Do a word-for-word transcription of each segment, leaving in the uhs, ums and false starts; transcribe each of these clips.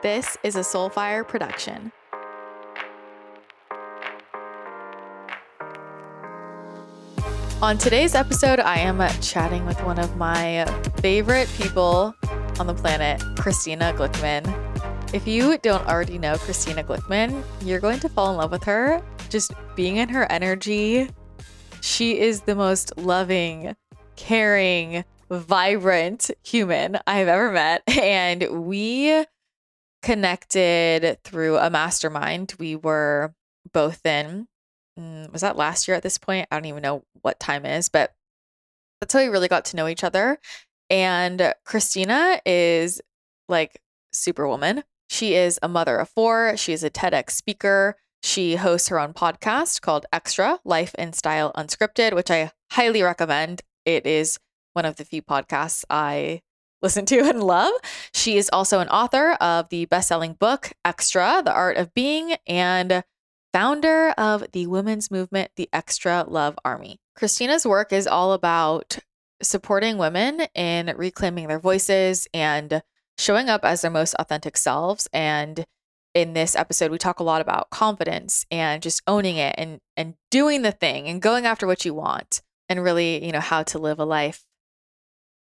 This is a Soulfire production. On today's episode, I am chatting with one of my favorite people on the planet, Christina Glickman. If you don't already know Christina Glickman, you're going to fall in love with her. Just being in her energy, she is the most loving, caring, vibrant human I have ever met. And we connected through a mastermind we were both in. Was that last year at this point? I don't even know what time it is, but that's how we really got to know each other. And Christina is like superwoman. She is a mother of four. She is a TEDx speaker. She hosts her own podcast called Extra: Life and Style Unscripted, which I highly recommend. It is one of the few podcasts I listen to and love. She is also an author of the best-selling book, Extra: The Art of Being, and founder of the women's movement, The Extra Love Army. Christina's work is all about supporting women in reclaiming their voices and showing up as their most authentic selves. And in this episode, we talk a lot about confidence and just owning it and, and doing the thing and going after what you want and really, you know, how to live a life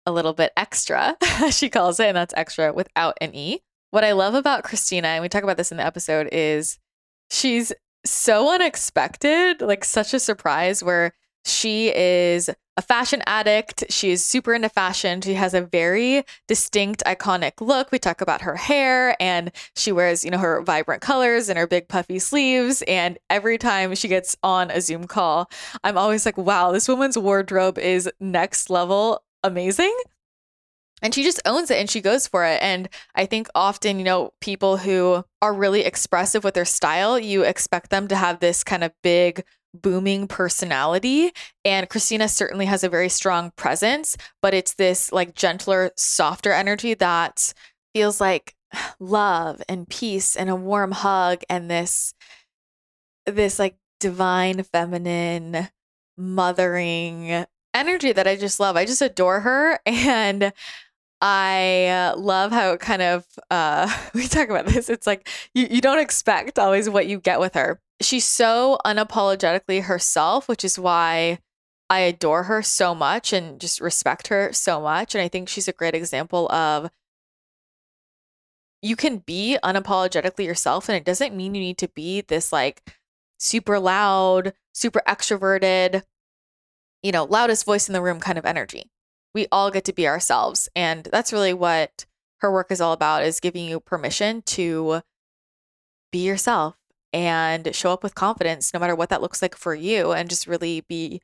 a little bit extra, as she calls it, and that's extra without an E. What I love about Christina, and we talk about this in the episode, is she's so unexpected, like such a surprise, where she is a fashion addict. She is super into fashion. She has a very distinct, iconic look. We talk about her hair, and she wears, you know, her vibrant colors and her big puffy sleeves. And every time she gets on a Zoom call, I'm always like, wow, this woman's wardrobe is next level amazing. And she just owns it and she goes for it. And I think often, you know, people who are really expressive with their style, you expect them to have this kind of big, booming personality. And Christina certainly has a very strong presence, but it's this like gentler, softer energy that feels like love and peace and a warm hug and this, this like divine feminine mothering energy that I just love. I just adore her. And I uh, love how it kind of, uh, we talk about this. It's like, you, you don't expect always what you get with her. She's so unapologetically herself, which is why I adore her so much and just respect her so much. And I think she's a great example of you can be unapologetically yourself. And it doesn't mean you need to be this like super loud, super extroverted, you know, loudest voice in the room kind of energy. We all get to be ourselves. And that's really what her work is all about, is giving you permission to be yourself and show up with confidence, no matter what that looks like for you, and just really be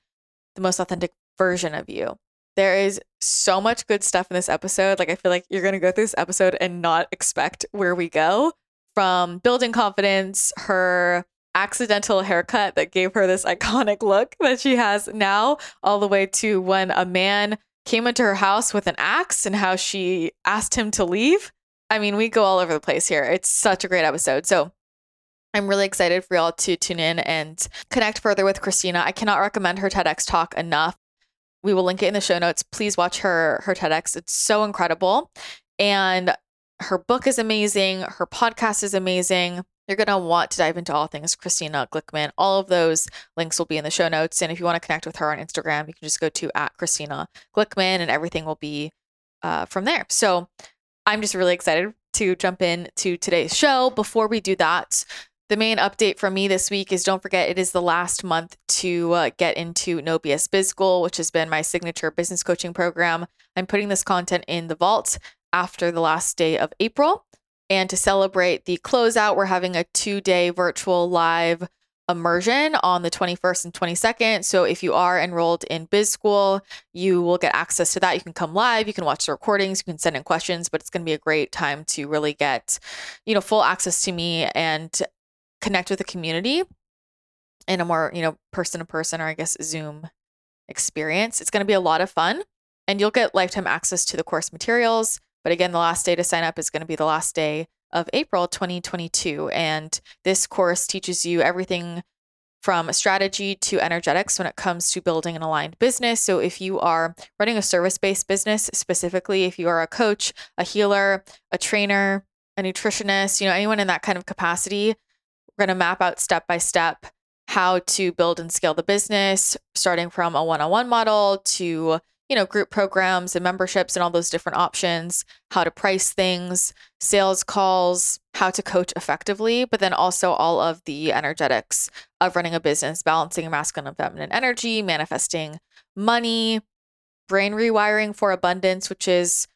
the most authentic version of you. There is so much good stuff in this episode. Like, I feel like you're going to go through this episode and not expect where we go, from building confidence, her accidental haircut that gave her this iconic look that she has now, all the way to when a man came into her house with an axe and how she asked him to leave. I mean, we go all over the place here. It's such a great episode. So I'm really excited for y'all to tune in and connect further with Christina. I cannot recommend her TEDx talk enough. We will link it in the show notes. Please watch her, her TEDx. It's so incredible. And her book is amazing. Her podcast is amazing. You're going to want to dive into all things Christina Glickman. All of those links will be in the show notes. And if you want to connect with her on Instagram, you can just go to at Christina Glickman and everything will be uh, from there. So I'm just really excited to jump in to today's show. Before we do that, the main update from me this week is, don't forget, it is the last month to uh, get into No B S Biz School, which has been my signature business coaching program. I'm putting this content in the vault after the last day of April. And to celebrate the closeout, we're having a two-day virtual live immersion on the twenty-first and twenty-second. So if you are enrolled in Biz School, you will get access to that. You can come live, you can watch the recordings, you can send in questions, but it's going to be a great time to really get, you know, full access to me and connect with the community in a more, you know, person-to-person, or I guess Zoom experience. It's going to be a lot of fun, and you'll get lifetime access to the course materials. But again, the last day to sign up is going to be the last day of April twenty twenty-two. And this course teaches you everything from strategy to energetics when it comes to building an aligned business. So if you are running a service-based business, specifically if you are a coach, a healer, a trainer, a nutritionist, you know, anyone in that kind of capacity. We're going to map out step by step how to build and scale the business, starting from a one-on-one model to, you know, group programs and memberships and all those different options, how to price things, sales calls, how to coach effectively, but then also all of the energetics of running a business, balancing masculine and feminine energy, manifesting money, brain rewiring for abundance, which is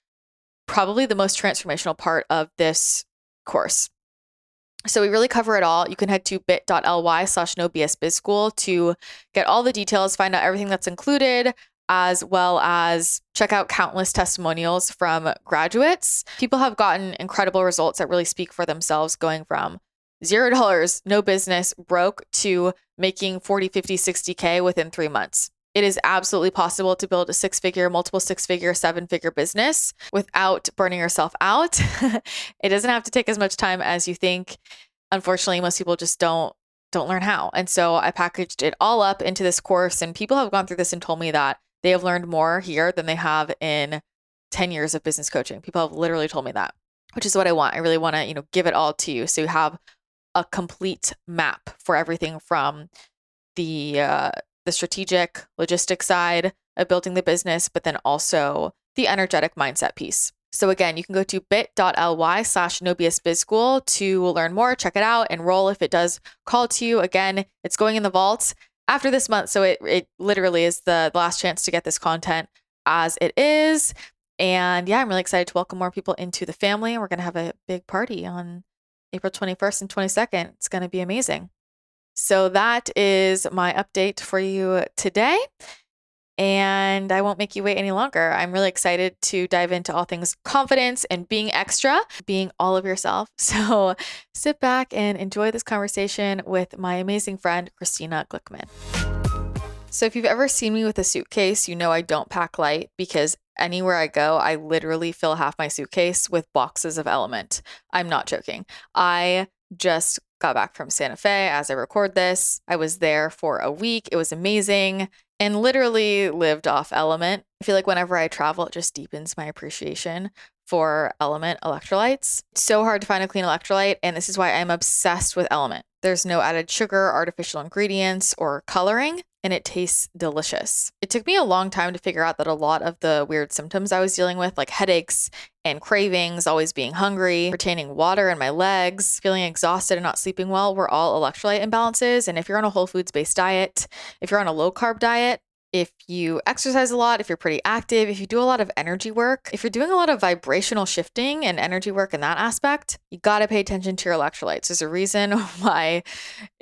probably the most transformational part of this course. So we really cover it all. You can head to bit.ly slash no BS Biz School to get all the details, find out everything that's included, as well as check out countless testimonials from graduates. People have gotten incredible results that really speak for themselves, going from zero dollars, no business, broke, to making forty, fifty, sixty K within three months. It is absolutely possible to build a six-figure, multiple six-figure, seven-figure business without burning yourself out. It doesn't have to take as much time as you think. Unfortunately, most people just don't don't learn how. And so I packaged it all up into this course, and people have gone through this and told me that they have learned more here than they have in ten years of business coaching. People have literally told me that, which is what I want. I really want to, you know, give it all to you, so you have a complete map for everything from the uh, the strategic logistic side of building the business, but then also the energetic mindset piece. So again, you can go to bit.ly slash no BS Biz School to learn more, check it out, enroll if it does call to you. Again, it's going in the vault after this month. So it, it literally is the last chance to get this content as it is. And yeah, I'm really excited to welcome more people into the family. We're going to have a big party on April twenty-first and twenty-second. It's going to be amazing. So that is my update for you today. And I won't make you wait any longer. I'm really excited to dive into all things confidence and being extra, being all of yourself. So sit back and enjoy this conversation with my amazing friend, Christina Glickman. So if you've ever seen me with a suitcase, you know I don't pack light, because anywhere I go, I literally fill half my suitcase with boxes of L M N T. I'm not joking. I just got back from Santa Fe as I record this. I was there for a week. It was amazing. And literally lived off L M N T. I feel like whenever I travel, it just deepens my appreciation for L M N T electrolytes. It's so hard to find a clean electrolyte, and this is why I'm obsessed with L M N T. There's no added sugar, artificial ingredients, or coloring, and it tastes delicious. It took me a long time to figure out that a lot of the weird symptoms I was dealing with, like headaches and cravings, always being hungry, retaining water in my legs, feeling exhausted and not sleeping well, were all electrolyte imbalances. And if you're on a whole foods-based diet, if you're on a low-carb diet, if you exercise a lot, if you're pretty active, if you do a lot of energy work, if you're doing a lot of vibrational shifting and energy work in that aspect, you gotta pay attention to your electrolytes. There's a reason why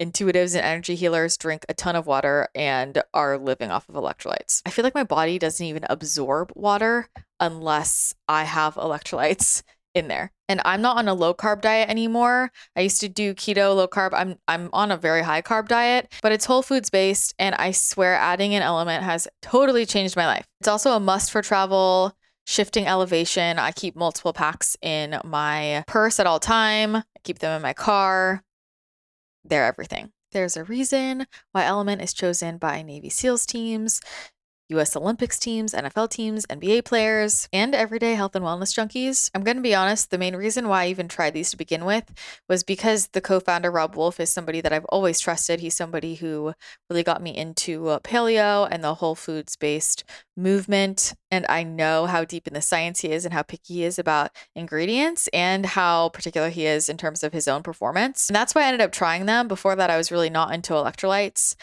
intuitives and energy healers drink a ton of water and are living off of electrolytes. I feel like my body doesn't even absorb water unless I have electrolytes in there. And I'm not on a low carb diet anymore. I used to do keto, low carb. I'm I'm on a very high carb diet, but it's whole foods based. And I swear adding an L M N T has totally changed my life. It's also a must for travel, shifting elevation. I keep multiple packs in my purse at all time. I keep them in my car. They're everything. There's a reason why L M N T is chosen by Navy SEALs teams, U S Olympics teams, N F L teams, N B A players, and everyday health and wellness junkies. I'm going to be honest, the main reason why I even tried these to begin with was because the co-founder, Rob Wolf, is somebody that I've always trusted. He's somebody who really got me into paleo and the whole foods-based movement. And I know how deep in the science he is and how picky he is about ingredients and how particular he is in terms of his own performance. And that's why I ended up trying them. Before that, I was really not into electrolytes.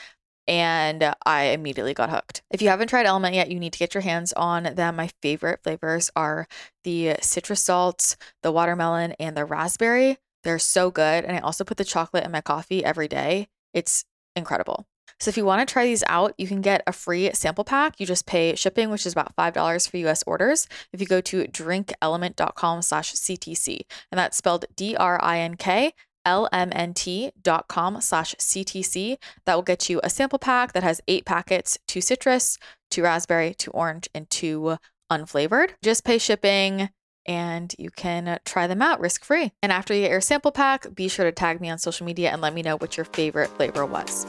And I immediately got hooked. If you haven't tried L M N T yet, you need to get your hands on them. My favorite flavors are the citrus salt, the watermelon, and the raspberry. They're so good. And I also put the chocolate in my coffee every day. It's incredible. So if you want to try these out, you can get a free sample pack. You just pay shipping, which is about five dollars for U S orders, if you go to drinklmnt.com slash CTC. And that's spelled D R I N K. L M N T dot com slash C T C. That will get you a sample pack that has eight packets, two citrus, two raspberry, two orange, and two unflavored. Just pay shipping and you can try them out risk-free. And after you get your sample pack, be sure to tag me on social media and let me know what your favorite flavor was.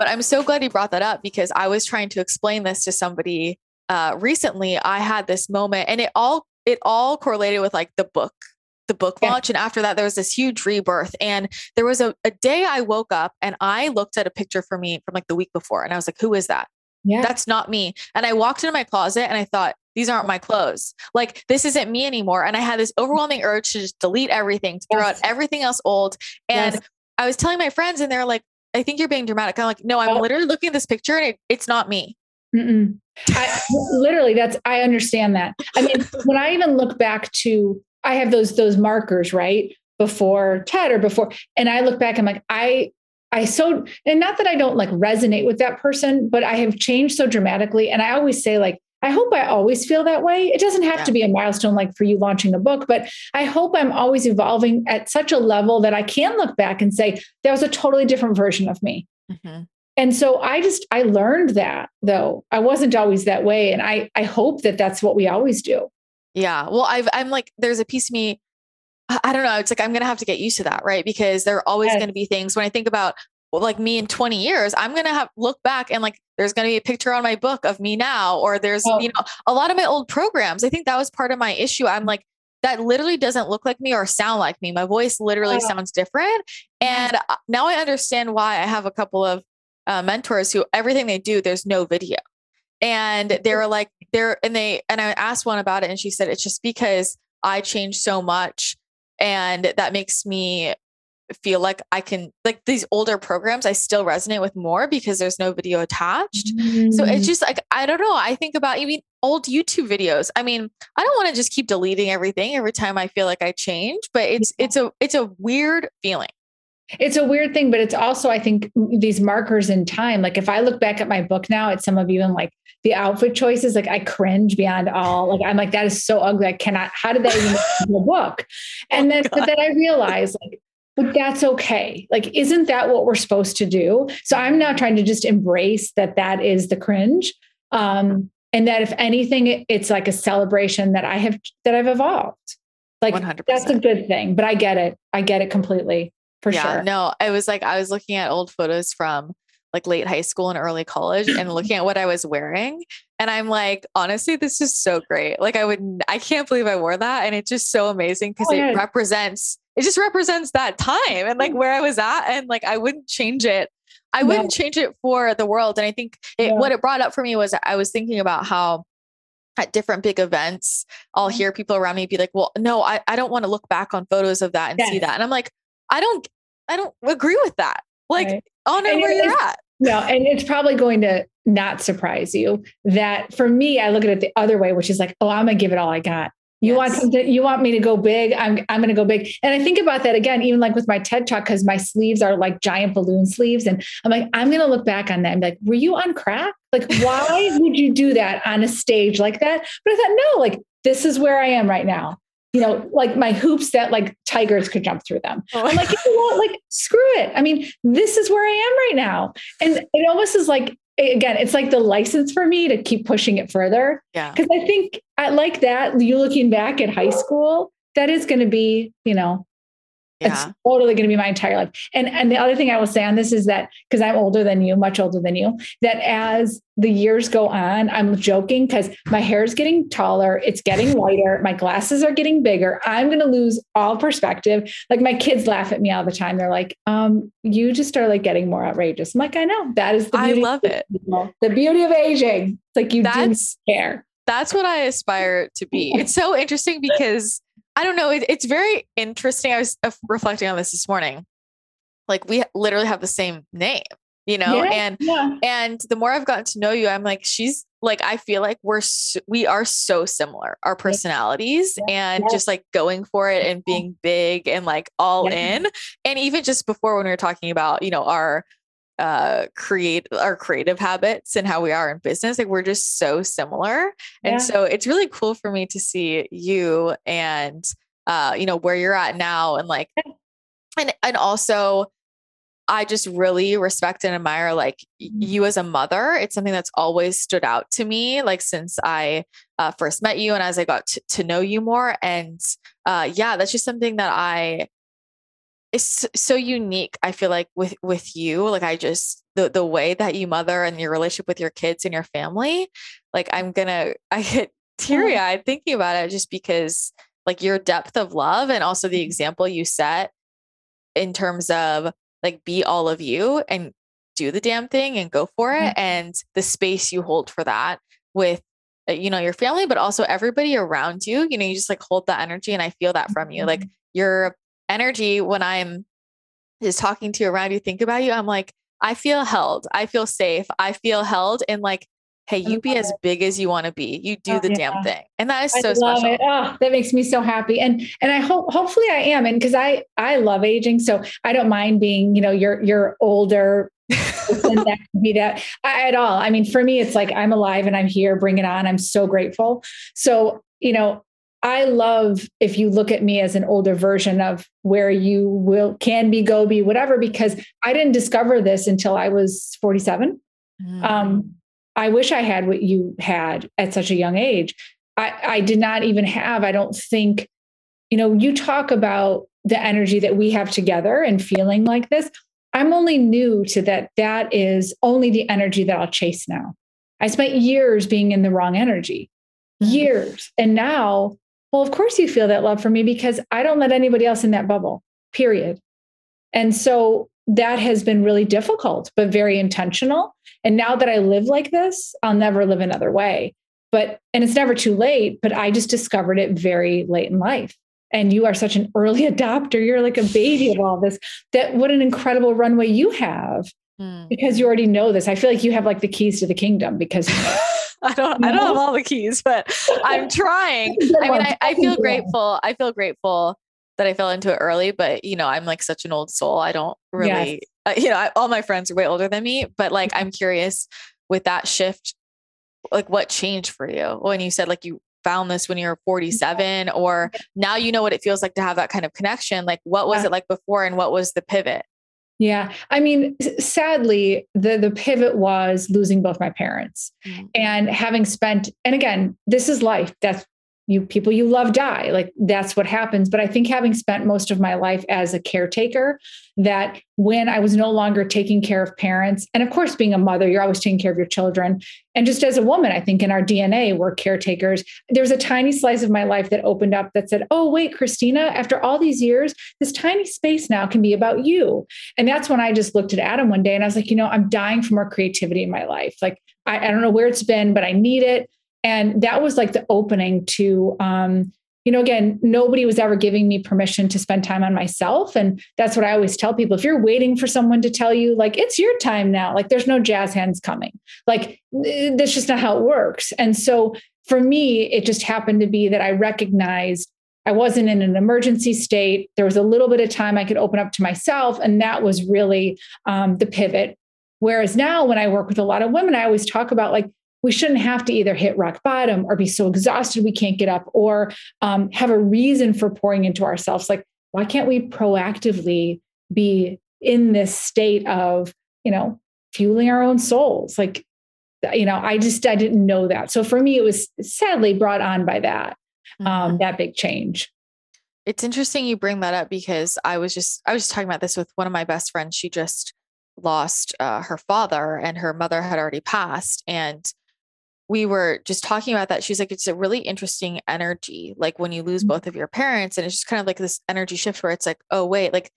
But I'm so glad you brought that up, because I was trying to explain this to somebody uh, recently. I had this moment, and it all it all correlated with like the book, the book yeah. launch. And after that, there was this huge rebirth. And there was a, a day I woke up and I looked at a picture for me from like the week before. And I was like, who is that? Yeah. That's not me. And I walked into my closet and I thought, these aren't my clothes. Like, this isn't me anymore. And I had this overwhelming urge to just delete everything, to throw yes. out everything else old. And yes. I was telling my friends and they're like, I think you're being dramatic. I'm like, no, I'm oh. literally looking at this picture and it, it's not me. Mm-mm. I, literally, that's, I understand that. I mean, when I even look back to, I have those, those markers, right? Before TED or before, and I look back, I'm like, I, I so, and not that I don't like resonate with that person, but I have changed so dramatically. And I always say like, I hope I always feel that way. It doesn't have yeah. to be a milestone like for you launching a book, but I hope I'm always evolving at such a level that I can look back and say, that was a totally different version of me. Mm-hmm. And so I just, I learned that though. I wasn't always that way. And I, I hope that that's what we always do. Yeah. Well, I've, I'm like, there's a piece of me, I don't know. It's like, I'm going to have to get used to that. Right. Because there are always yes. going to be things when I think about well, like me in twenty years, I'm going to have look back and like, there's going to be a picture on my book of me now, or there's, oh. you know, a lot of my old programs. I think that was part of my issue. I'm like, that literally doesn't look like me or sound like me. My voice literally oh. sounds different. And now I understand why I have a couple of uh, mentors who everything they do, there's no video. And they were like, they're, and they, and I asked one about it and she said, it's just because I changed so much and that makes me feel like I can, like these older programs, I still resonate with more because there's no video attached. Mm. So it's just like, I don't know. I think about even old YouTube videos. I mean, I don't want to just keep deleting everything every time I feel like I change, but it's, yeah. it's a, it's a weird feeling. It's a weird thing, but it's also, I think these markers in time, like if I look back at my book now at some of even like the outfit choices, like I cringe beyond all, like, I'm like, that is so ugly. I cannot, how did that even be a book? And oh, then, but then I realized like, but that's okay. Like, isn't that what we're supposed to do? So I'm now trying to just embrace that that is the cringe. Um, and that if anything, it's like a celebration that I have, that I've evolved. Like one hundred percent. That's a good thing, but I get it. I get it completely for yeah, sure. No, I was like, I was looking at old photos from like late high school and early college and looking at what I was wearing. And I'm like, honestly, this is so great. Like I would, I can't believe I wore that. And it's just so amazing because oh, yeah. it represents It just represents that time and like where I was at. And like, I wouldn't change it. I wouldn't yeah. change it for the world. And I think it, yeah. what it brought up for me was I was thinking about how at different big events, I'll hear people around me be like, well, no, I, I don't want to look back on photos of that and yes. see that. And I'm like, I don't, I don't agree with that. Like, right. oh no, where you're at. No, and it's probably going to not surprise you that for me, I look at it the other way, which is like, oh, I'm gonna give it all I got. You yes. want something, you want me to go big. I'm, I'm going to go big. And I think about that again, even like with my TED talk, cause my sleeves are like giant balloon sleeves. And I'm like, I'm going to look back on that. I'm like, were you on crack? Like, why would you do that on a stage like that? But I thought, no, like, this is where I am right now. You know, like my hoops that like tigers could jump through them. Oh. I'm like, you know what? Like, screw it. I mean, this is where I am right now. And it almost is like, again, it's like the license for me to keep pushing it further. Yeah. Cause I think I like that you looking back at high school, that is going to be, you know, yeah. it's totally going to be my entire life. And, and the other thing I will say on this is that, cause I'm older than you, much older than you, that as the years go on, I'm joking cause my hair is getting taller. It's getting lighter. My glasses are getting bigger. I'm going to lose all perspective. Like my kids laugh at me all the time. They're like, um, you just are like getting more outrageous. I'm like, I know that is the beauty. I love it. The beauty of aging. It's like you do care. That's what I aspire to be. It's so interesting because I don't know. It, it's very interesting. I was reflecting on this this morning. Like we literally have the same name, you know, yeah, and, yeah. and the more I've gotten to know you, I'm like, she's like, I feel like we're, so, we are so similar, our personalities yeah. and yeah. just like going for it and being big and like all yeah. in. And even just before when we were talking about, you know, our, uh, create our creative habits and how we are in business. Like we're just so similar. Yeah. And so it's really cool for me to see you and, uh, you know, where you're at now and like, and, and also I just really respect and admire like you as a mother. It's something that's always stood out to me, like since I uh, first met you and as I got to, to know you more. And, uh, yeah, that's just something that I, it's so unique. I feel like with, with you, like I just, the, the way that you mother and your relationship with your kids and your family, like I'm gonna, I get teary-eyed thinking about it, just because like your depth of love and also the example you set in terms of like, be all of you and do the damn thing and go for it. And the space you hold for that with, you know, your family, but also everybody around you, you know, you just like hold that energy. And I feel that from you, like your energy, when I'm just talking to you around you, think about you, I'm like, I feel held, I feel safe, I feel held. And like, hey, you be as big as you want to be. You do oh, the yeah. damn thing. And that is so I love special. It. Oh, that makes me so happy. And, and I hope, hopefully I am. And cause I, I love aging. So I don't mind being, you know, your, your older person that can be that I, at all. I mean, for me, it's like, I'm alive and I'm here, bring it on. I'm so grateful. So, you know, I love if you look at me as an older version of where you will, can be, go be, whatever, because I didn't discover this until I was forty-seven. Mm. Um, I wish I had what you had at such a young age. I, I did not even have, I don't think, you know, you talk about the energy that we have together and feeling like this. I'm only new to that. That is only the energy that I'll chase now. I spent years being in the wrong energy, years. And now, well, of course you feel that love for me because I don't let anybody else in that bubble, period. And so that has been really difficult, but very intentional. And now that I live like this, I'll never live another way. But, and it's never too late, but I just discovered it very late in life. And you are such an early adopter. You're like a baby of all this. That what an incredible runway you have mm. because you already know this. I feel like you have like the keys to the kingdom because I don't, I don't have all the keys, but I'm trying. I mean, I, I feel grateful. I feel grateful that I fell into it early, but you know, I'm like such an old soul. I don't really, yes. uh, you know, I, all my friends are way older than me, but like, I'm curious with that shift, like what changed for you when you said like, you found this when you were forty-seven or now, you know what it feels like to have that kind of connection. Like what was yeah. it like before? And what was the pivot? Yeah. I mean, sadly, the, the pivot was losing both my parents mm-hmm. and having spent, and again, this is life. That's, you people you love die. Like that's what happens. But I think having spent most of my life as a caretaker, that when I was no longer taking care of parents, and of course, being a mother, you're always taking care of your children. And just as a woman, I think in our D N A, we're caretakers. There was a tiny slice of my life that opened up that said, oh, wait, Christina, after all these years, this tiny space now can be about you. And that's when I just looked at Adam one day and I was like, you know, I'm dying for more creativity in my life. Like, I, I don't know where it's been, but I need it. And that was like the opening to, um, you know, again, nobody was ever giving me permission to spend time on myself. And that's what I always tell people. If you're waiting for someone to tell you like, it's your time now, like there's no jazz hands coming, like that's just not how it works. And so for me, it just happened to be that I recognized I wasn't in an emergency state. There was a little bit of time I could open up to myself. And that was really um, the pivot. Whereas now when I work with a lot of women, I always talk about like, we shouldn't have to either hit rock bottom or be so exhausted we can't get up or um, have a reason for pouring into ourselves. Like, why can't we proactively be in this state of, you know, fueling our own souls? Like, you know, I just, I didn't know that. So for me, it was sadly brought on by that, um, mm-hmm. that big change. It's interesting you bring that up because I was just, I was just talking about this with one of my best friends. She just lost uh, her father and her mother had already passed. And we were just talking about that. She's like, it's a really interesting energy. Like when you lose both of your parents and it's just kind of like this energy shift where it's like, oh wait, like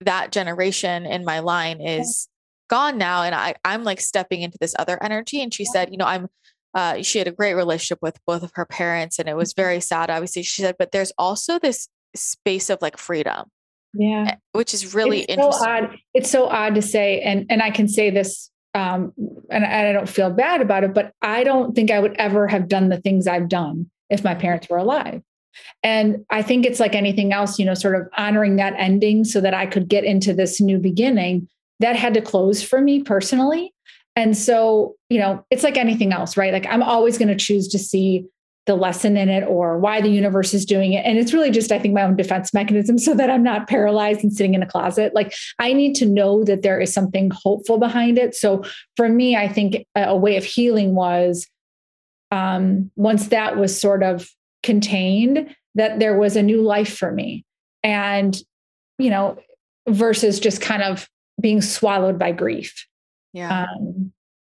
that generation in my line is gone now. And I, I'm like stepping into this other energy. And she said, you know, I'm, uh, she had a great relationship with both of her parents and it was very sad, obviously. She said, but there's also this space of like freedom. Yeah. Which is really it's interesting. So odd. It's so odd to say. And, and I can say this, Um, and I, I don't feel bad about it, but I don't think I would ever have done the things I've done if my parents were alive. And I think it's like anything else, you know, sort of honoring that ending so that I could get into this new beginning that had to close for me personally. And so, you know, it's like anything else, right? Like I'm always going to choose to see the lesson in it or why the universe is doing it. And it's really just, I think, my own defense mechanism so that I'm not paralyzed and sitting in a closet. Like I need to know that there is something hopeful behind it. So for me, I think a way of healing was um, once that was sort of contained, that there was a new life for me and, you know, versus just kind of being swallowed by grief. Yeah. Um,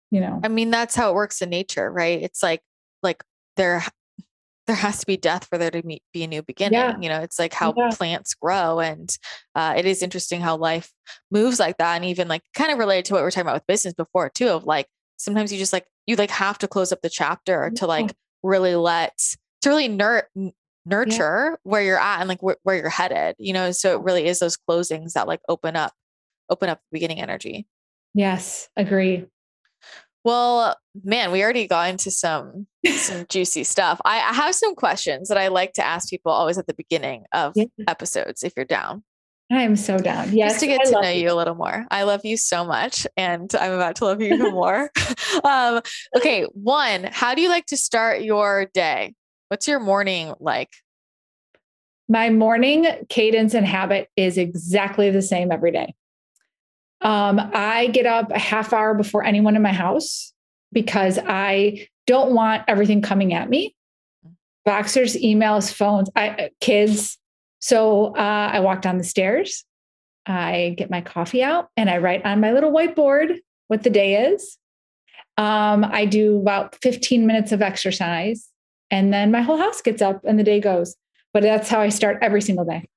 you know, I mean, that's how it works in nature, right? It's like, like, there there has to be death for there to be a new beginning. Yeah. You know, it's like how yeah. plants grow. And uh, it is interesting how life moves like that. And even like kind of related to what we're talking about with business before too, of like, sometimes you just like, you like have to close up the chapter to like really let, to really nur- nurture yeah. where you're at and like wh- where you're headed, you know? So it really is those closings that like open up, open up the beginning energy. Yes. Agree. Well, man, we already got into some, some juicy stuff. I, I have some questions that I like to ask people always at the beginning of yeah. episodes, if you're down. I am so down. Yes. Just to get I to know you. you a little more. I love you so much. And I'm about to love you even more. um, okay. One, how do you like to start your day? What's your morning like? My morning cadence and habit is exactly the same every day. Um, I get up a half hour before anyone in my house because I don't want everything coming at me. Boxers, emails, phones, I, kids. So, uh, I walk down the stairs, I get my coffee out and I write on my little whiteboard what the day is. Um, I do about fifteen minutes of exercise and then my whole house gets up and the day goes, but that's how I start every single day.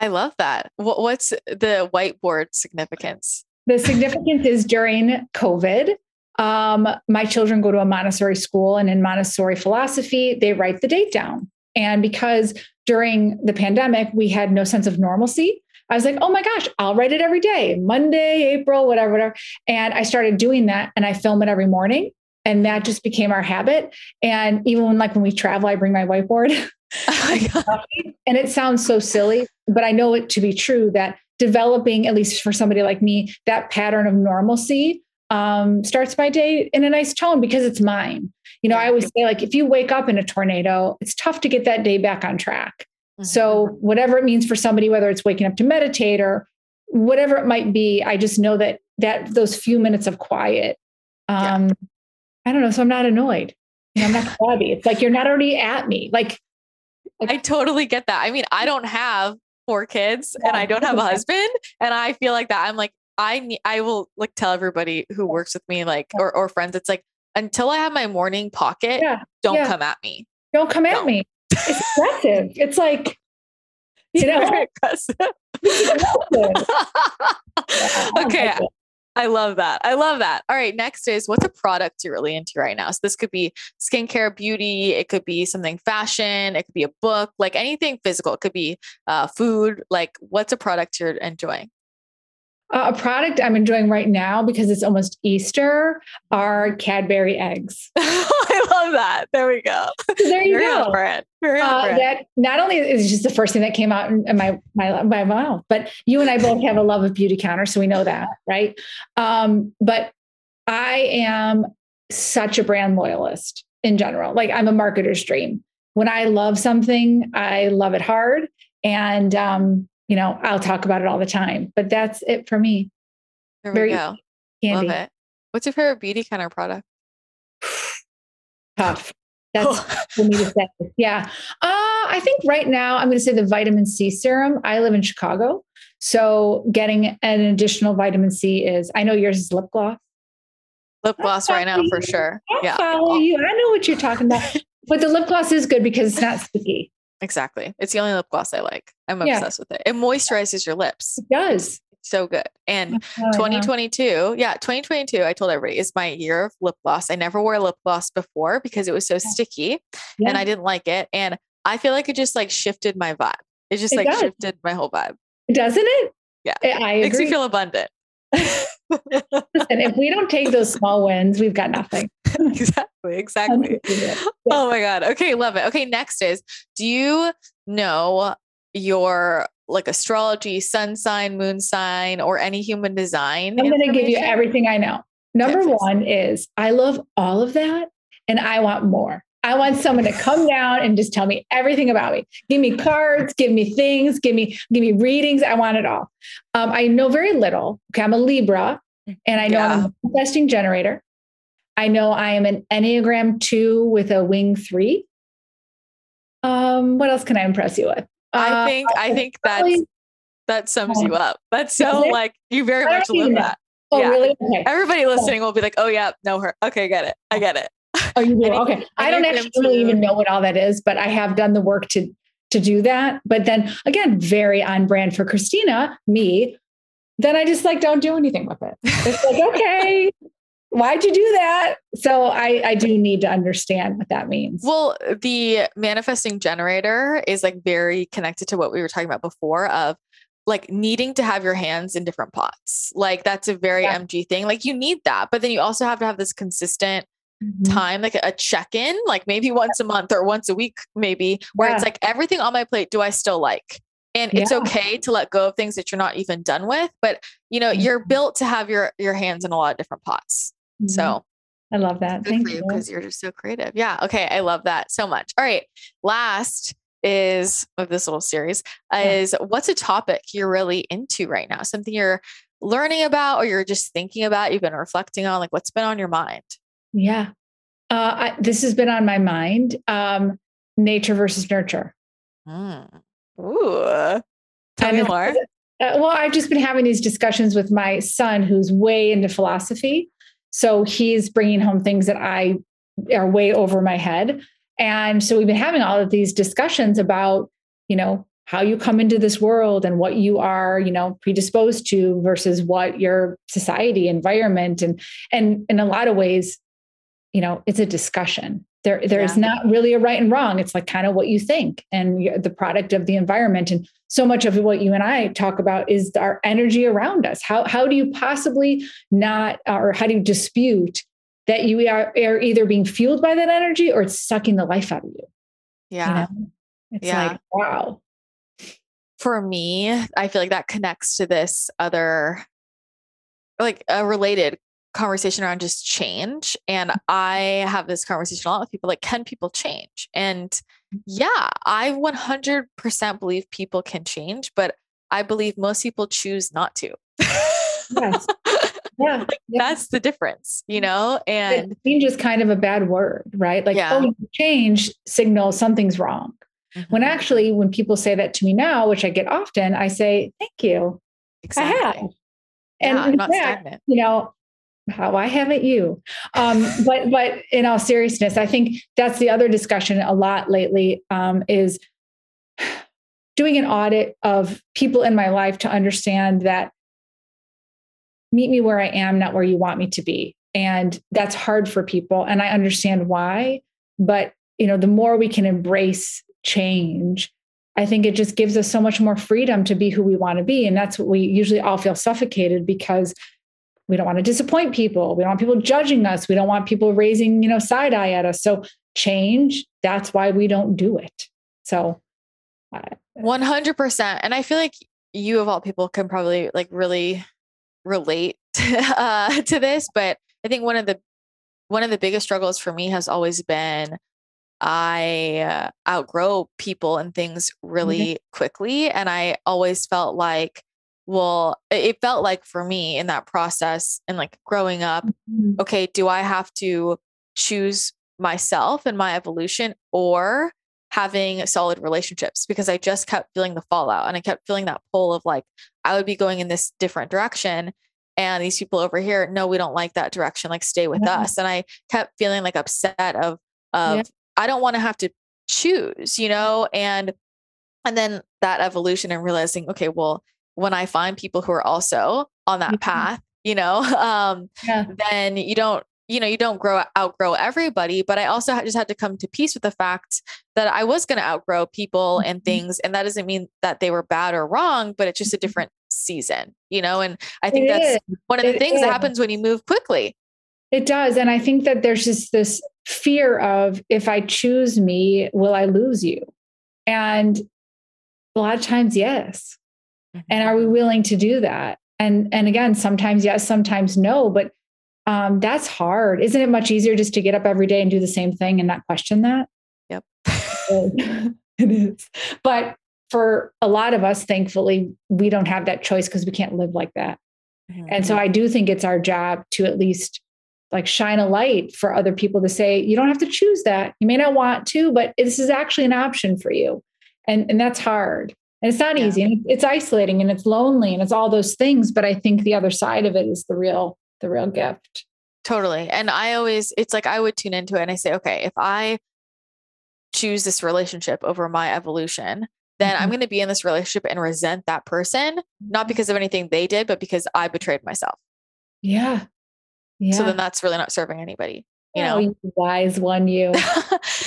I love that. What's the whiteboard significance? The significance is during COVID, um, my children go to a Montessori school, and in Montessori philosophy, they write the date down. And because during the pandemic, we had no sense of normalcy, I was like, oh my gosh, I'll write it every day, Monday, April, whatever, whatever. And I started doing that and I film it every morning. And that just became our habit. And even when, like when we travel, I bring my whiteboard. Oh my and it sounds so silly, but I know it to be true that developing, at least for somebody like me, that pattern of normalcy um, starts my day in a nice tone because it's mine. You know, I always say like, if you wake up in a tornado, it's tough to get that day back on track. Mm-hmm. So whatever it means for somebody, whether it's waking up to meditate or whatever it might be, I just know that, that those few minutes of quiet, um, yeah. I don't know. So I'm not annoyed. I'm not crabby. It's like, you're not already at me. Like, Like, I totally get that. I mean, I don't have four kids yeah. and I don't have a husband. And I feel like that. I'm like, I need, I will like tell everybody who works with me, like, or, or friends. It's like, until I have my morning pocket, yeah. don't yeah. come at me. Don't come at don't. me. It's aggressive. It's like, you know, very aggressive. aggressive. yeah, I okay. Like I love that. I love that. All right. Next is what's a product you're really into right now? So this could be skincare, beauty. It could be something fashion. It could be a book, like anything physical. It could be uh, food. Like what's a product you're enjoying? Uh, a product I'm enjoying right now because it's almost Easter are Cadbury eggs. I love that. There we go. So there you Very go. Different. Very uh, different. That not only is it just the first thing that came out in my, my, my mouth, but you and I both have a love of Beauty Counter. So we know that, right? Um, but I am such a brand loyalist in general. Like I'm a marketer's dream. When I love something, I love it hard. And, um, you know, I'll talk about it all the time, but that's it for me. There Very we go. Candy. Love it. What's your favorite Beauty Counter product? Tough. That's oh. for me to say. Yeah. Uh, I think right now I'm going to say the vitamin C serum. I live in Chicago. So getting an additional vitamin C is, I know yours is lip gloss. Lip gloss right now you. for sure. I yeah. follow you. I know what you're talking about, but the lip gloss is good because it's not sticky. Exactly. It's the only lip gloss I like. I'm obsessed yeah. with it. It moisturizes your lips. It does. It's so good. And oh, twenty twenty-two. Yeah. yeah. twenty twenty-two. I told everybody is my year of lip gloss. I never wore lip gloss before because it was so yeah. sticky yeah. and I didn't like it. And I feel like it just like shifted my vibe. It just it like does. shifted my whole vibe. Doesn't it? Yeah. It, I agree. Makes me feel abundant. Listen, if we don't take those small wins, we've got nothing. Exactly. Exactly. Yeah. Oh my God. Okay. Love it. Okay. Next is, do you know your like astrology, sun sign, moon sign, or any human design? I'm going to give you everything I know. Number yeah, one is I love all of that. And I want more. I want someone to come down and just tell me everything about me. Give me cards, give me things, give me, give me readings. I want it all. Um, I know very little. Okay. I'm a Libra and I know yeah. I'm a manifesting generator. I know I am an Enneagram two with a wing three. Um, what else can I impress you with? I think, uh, I think that's, that sums you up. That's so like, you very much love that. Oh, yeah. really? Okay. Everybody listening will be like, oh yeah, know her. Okay. Get it. I get it. Oh, you do? Okay. I don't actually even know what all that is, but I have done the work to, to do that. But then again, very on brand for Christina, me, then I just like, don't do anything with it. It's like, okay, why'd you do that? So I, I do need to understand what that means. Well, the manifesting generator is like very connected to what we were talking about before of like needing to have your hands in different pots. Like that's a very yeah. M G thing. Like you need that, but then you also have to have this consistent mm-hmm. time, like a check-in, like maybe once a month or once a week, maybe where yeah. it's like everything on my plate, do I still like? And yeah. it's okay to let go of things that you're not even done with, but you know, mm-hmm. you're built to have your, your hands in a lot of different pots. Mm-hmm. So I love that. Good Thank for you. Because you're just so creative. Yeah. Okay. I love that so much. All right. Last is of this little series uh, yeah. is what's a topic you're really into right now? Something you're learning about, or you're just thinking about, you've been reflecting on, like what's been on your mind? Yeah. Uh, I, this has been on my mind. Um, nature versus nurture. Mm. Ooh. Tell me more. Well, I've just been having these discussions with my son who's way into philosophy. So he's bringing home things that I are way over my head. And so we've been having all of these discussions about, you know, how you come into this world and what you are, you know, predisposed to versus what your society, environment, and, and in a lot of ways, you know, it's a discussion. There, there's yeah. not really a right and wrong. It's like kind of what you think and you're the product of the environment. And so much of what you and I talk about is our energy around us. How, how do you possibly not, or how do you dispute that you are, are either being fueled by that energy or it's sucking the life out of you? Yeah. You know? It's yeah. like, wow. For me, I feel like that connects to this other, like a related conversation around just change. And I have this conversation a lot with people, like, can people change? And yeah, I one hundred percent believe people can change, but I believe most people choose not to. Yes. Yeah. Like, yeah. That's the difference, you know? And change is kind of a bad word, right? Like, yeah. oh, change signals something's wrong. Mm-hmm. When actually, when people say that to me now, which I get often, I say, thank you. Exactly. I have. And yeah, I'm not fact, stagnant. You know, how why haven't you? Um, but, but in all seriousness, I think that's the other discussion a lot lately, um, is doing an audit of people in my life to understand that meet me where I am, not where you want me to be. And that's hard for people. And I understand why, but you know, the more we can embrace change, I think it just gives us so much more freedom to be who we want to be. And that's what we usually all feel suffocated because we don't want to disappoint people. We don't want people judging us. We don't want people raising, you know, side eye at us. So change, that's why we don't do it. So uh, one hundred percent. And I feel like you of all people can probably like really relate uh, to this, but I think one of the, one of the biggest struggles for me has always been, I uh, outgrow people and things really mm-hmm. quickly. And I always felt like, well, it felt like for me in that process and like growing up, mm-hmm. okay, do I have to choose myself and my evolution or having solid relationships? Because I just kept feeling the fallout and I kept feeling that pull of like, I would be going in this different direction and these people over here, no, we don't like that direction. Like stay with yeah. us. And I kept feeling like upset of, of yeah. I don't want to have to choose, you know? And, and then that evolution and realizing, okay, well, when I find people who are also on that mm-hmm. path, you know, um, yeah. then you don't, you know, you don't grow outgrow everybody, but I also just had to come to peace with the fact that I was going to outgrow people and things. And that doesn't mean that they were bad or wrong, but it's just a different season, you know? And I think it that's is. one of the it things is. that happens when you move quickly. It does. And I think that there's just this fear of, if I choose me, will I lose you? And a lot of times, yes. Mm-hmm. And are we willing to do that? And, and again, sometimes yes, sometimes no, but Um, that's hard. Isn't it much easier just to get up every day and do the same thing and not question that? Yep. It is. But for a lot of us, thankfully, we don't have that choice because we can't live like that. Mm-hmm. And so I do think it's our job to at least like shine a light for other people to say, you don't have to choose that. You may not want to, but this is actually an option for you. And, and that's hard. And it's not yeah. easy. And it's isolating and it's lonely and it's all those things. But I think the other side of it is the real the real gift. Totally. And I always, it's like, I would tune into it and I say, okay, if I choose this relationship over my evolution, then mm-hmm. I'm going to be in this relationship and resent that person, not because of anything they did, but because I betrayed myself. Yeah. Yeah. So then that's really not serving anybody. You know, oh, you wise one, you,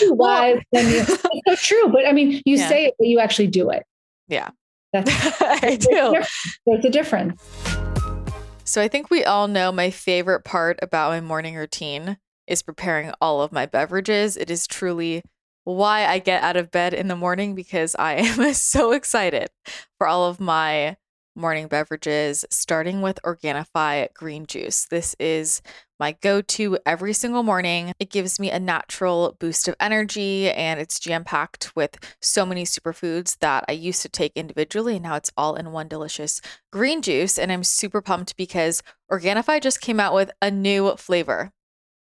you wise well, one, you. It's so true. But I mean, you yeah. say it, but you actually do it. Yeah. That's, that's I do. There's a difference. So I think we all know my favorite part about my morning routine is preparing all of my beverages. It is truly why I get out of bed in the morning, because I am so excited for all of my morning beverages, starting with Organifi green juice. This is my go-to every single morning. It gives me a natural boost of energy, and it's jam-packed with so many superfoods that I used to take individually, and now it's all in one delicious green juice. And I'm super pumped because Organifi just came out with a new flavor.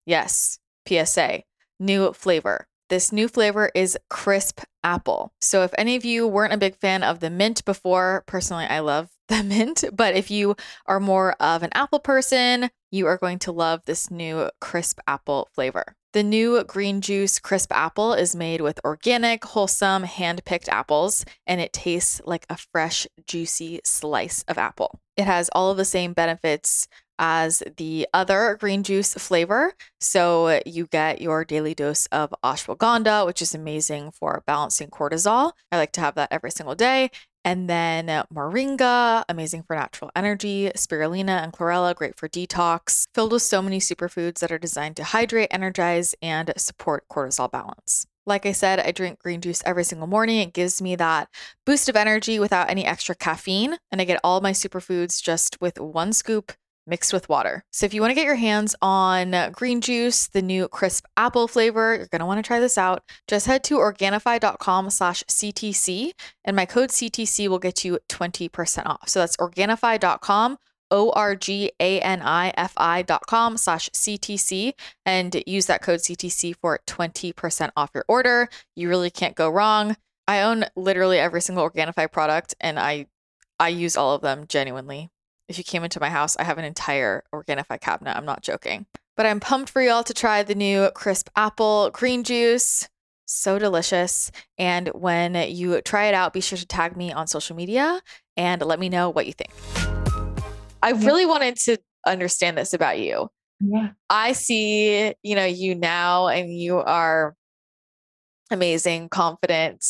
Yes, P S A, new flavor. This new flavor is crisp apple. So if any of you weren't a big fan of the mint before, personally, I love the mint, but if you are more of an apple person, you are going to love this new crisp apple flavor. The new green juice crisp apple is made with organic, wholesome, hand-picked apples, and it tastes like a fresh, juicy slice of apple. It has all of the same benefits as the other green juice flavor. So you get your daily dose of ashwagandha, which is amazing for balancing cortisol. I like to have that every single day. And then moringa, amazing for natural energy, spirulina and chlorella, great for detox, filled with so many superfoods that are designed to hydrate, energize, and support cortisol balance. Like I said, I drink green juice every single morning. It gives me that boost of energy without any extra caffeine. And I get all my superfoods just with one scoop mixed with water. So if you want to get your hands on green juice, the new crisp apple flavor, you're going to want to try this out. Just head to Organifi dot com slash C T C and my code C T C will get you twenty percent off. So that's Organifi dot com, O R G A N I F I dot com slash C T C, and use that code C T C for twenty percent off your order. You really can't go wrong. I own literally every single Organifi product and I, I use all of them genuinely. If you came into my house, I have an entire Organifi cabinet. I'm not joking. But I'm pumped for y'all to try the new crisp apple green juice. So delicious. And when you try it out, be sure to tag me on social media and let me know what you think. I really wanted to understand this about you. Yeah. I see, you know, you now, and you are amazing, confident,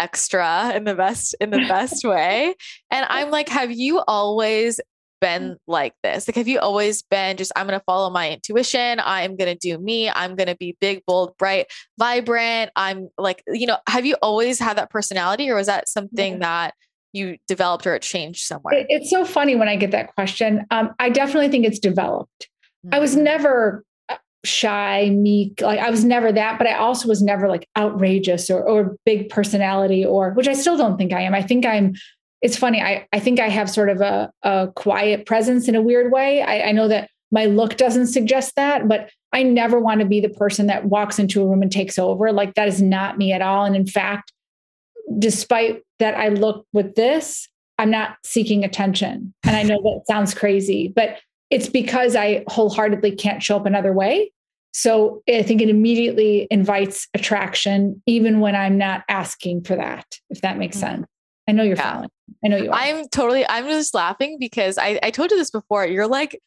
extra in the best, in the best way. And I'm like, have you always been like this? Like, have you always been just, I'm going to follow my intuition. I'm going to do me. I'm going to be big, bold, bright, vibrant. I'm like, you know, have you always had that personality, or was that something yeah. that you developed or it changed somewhere? It's so funny when I get that question. Um, I definitely think it's developed. Mm-hmm. I was never shy, meek. Like I was never that, but I also was never like outrageous or, or big personality or, which I still don't think I am. I think I'm, it's funny. I, I think I have sort of a, a quiet presence in a weird way. I, I know that my look doesn't suggest that, but I never want to be the person that walks into a room and takes over. Like that is not me at all. And in fact, despite that I look with this, I'm not seeking attention. And I know that sounds crazy, but it's because I wholeheartedly can't show up another way. So I think it immediately invites attraction, even when I'm not asking for that, if that makes sense. I know you're yeah. following. I know you are. I'm totally, I'm just laughing because I, I told you this before. You're like,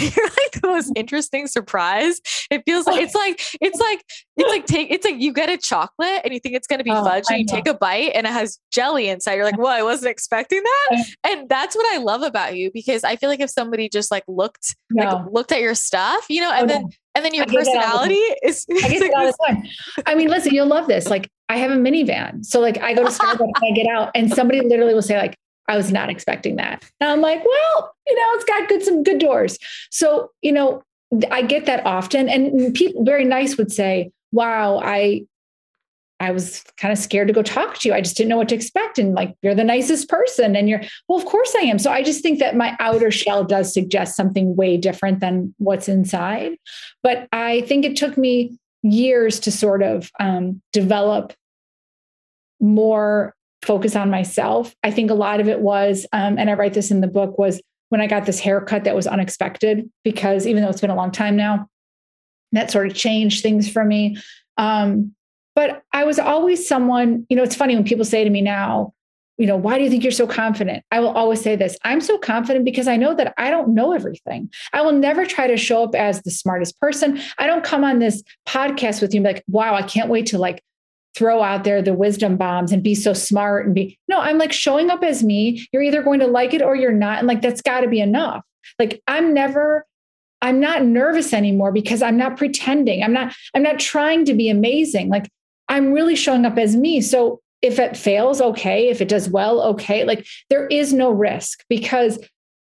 you're like the most interesting surprise. It feels like, it's like, it's like, it's like, take, it's like you get a chocolate and you think it's going to be oh, fudge, and you take a bite and it has jelly inside. You're like, whoa, I wasn't expecting that. And that's what I love about you, because I feel like if somebody just like looked, no. like looked at your stuff, you know, and okay. then, and then your personality is, I, get like this. This I mean, listen, you'll love this. Like I have a minivan. So like I go to Starbucks and I get out and somebody literally will say like, I was not expecting that. And I'm like, well, you know, it's got good, some good doors. So, you know, I get that often. And people very nice would say, wow, I, I was kind of scared to go talk to you. I just didn't know what to expect. And like, you're the nicest person, and you're, well, of course I am. So I just think that my outer shell does suggest something way different than what's inside. But I think it took me years to sort of um, develop more focus on myself. I think a lot of it was, um, and I write this in the book, was when I got this haircut that was unexpected, because even though it's been a long time now, that sort of changed things for me. Um, but I was always someone, you know, it's funny when people say to me now, you know, why do you think you're so confident? I will always say this. I'm so confident because I know that I don't know everything. I will never try to show up as the smartest person. I don't come on this podcast with you and be like, wow, I can't wait to like throw out there the wisdom bombs and be so smart and be, no, I'm like showing up as me. You're either going to like it or you're not. And like, that's gotta be enough. Like I'm never, I'm not nervous anymore because I'm not pretending. I'm not, I'm not trying to be amazing. Like I'm really showing up as me. So if it fails, okay. If it does well, okay. Like there is no risk, because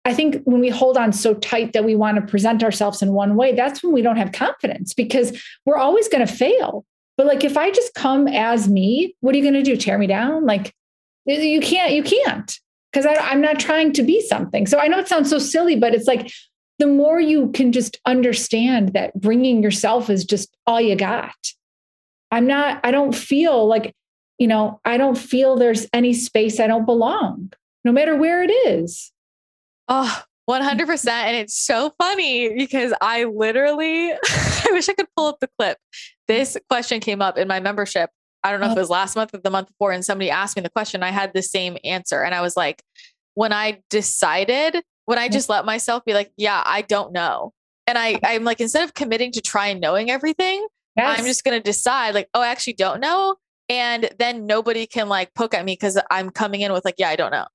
I think when we hold on so tight that we want to present ourselves in one way, that's when we don't have confidence, because we're always going to fail. But like, if I just come as me, what are you going to do? Tear me down? Like you can't, you can't, because I'm not trying to be something. So I know it sounds so silly, but it's like, the more you can just understand that bringing yourself is just all you got. I'm not, I don't feel like, you know, I don't feel there's any space I don't belong, no matter where it is. Oh, one hundred percent. And it's so funny because I literally, I wish I could pull up the clip. This question came up in my membership. I don't know oh. if it was last month or the month before. And somebody asked me the question. I had the same answer. And I was like, when I decided, when I just let myself be like, yeah, I don't know. And I, I'm like, instead of committing to try and knowing everything, yes. I'm just going to decide like, oh, I actually don't know. And then nobody can like poke at me because I'm coming in with like, yeah, I don't know.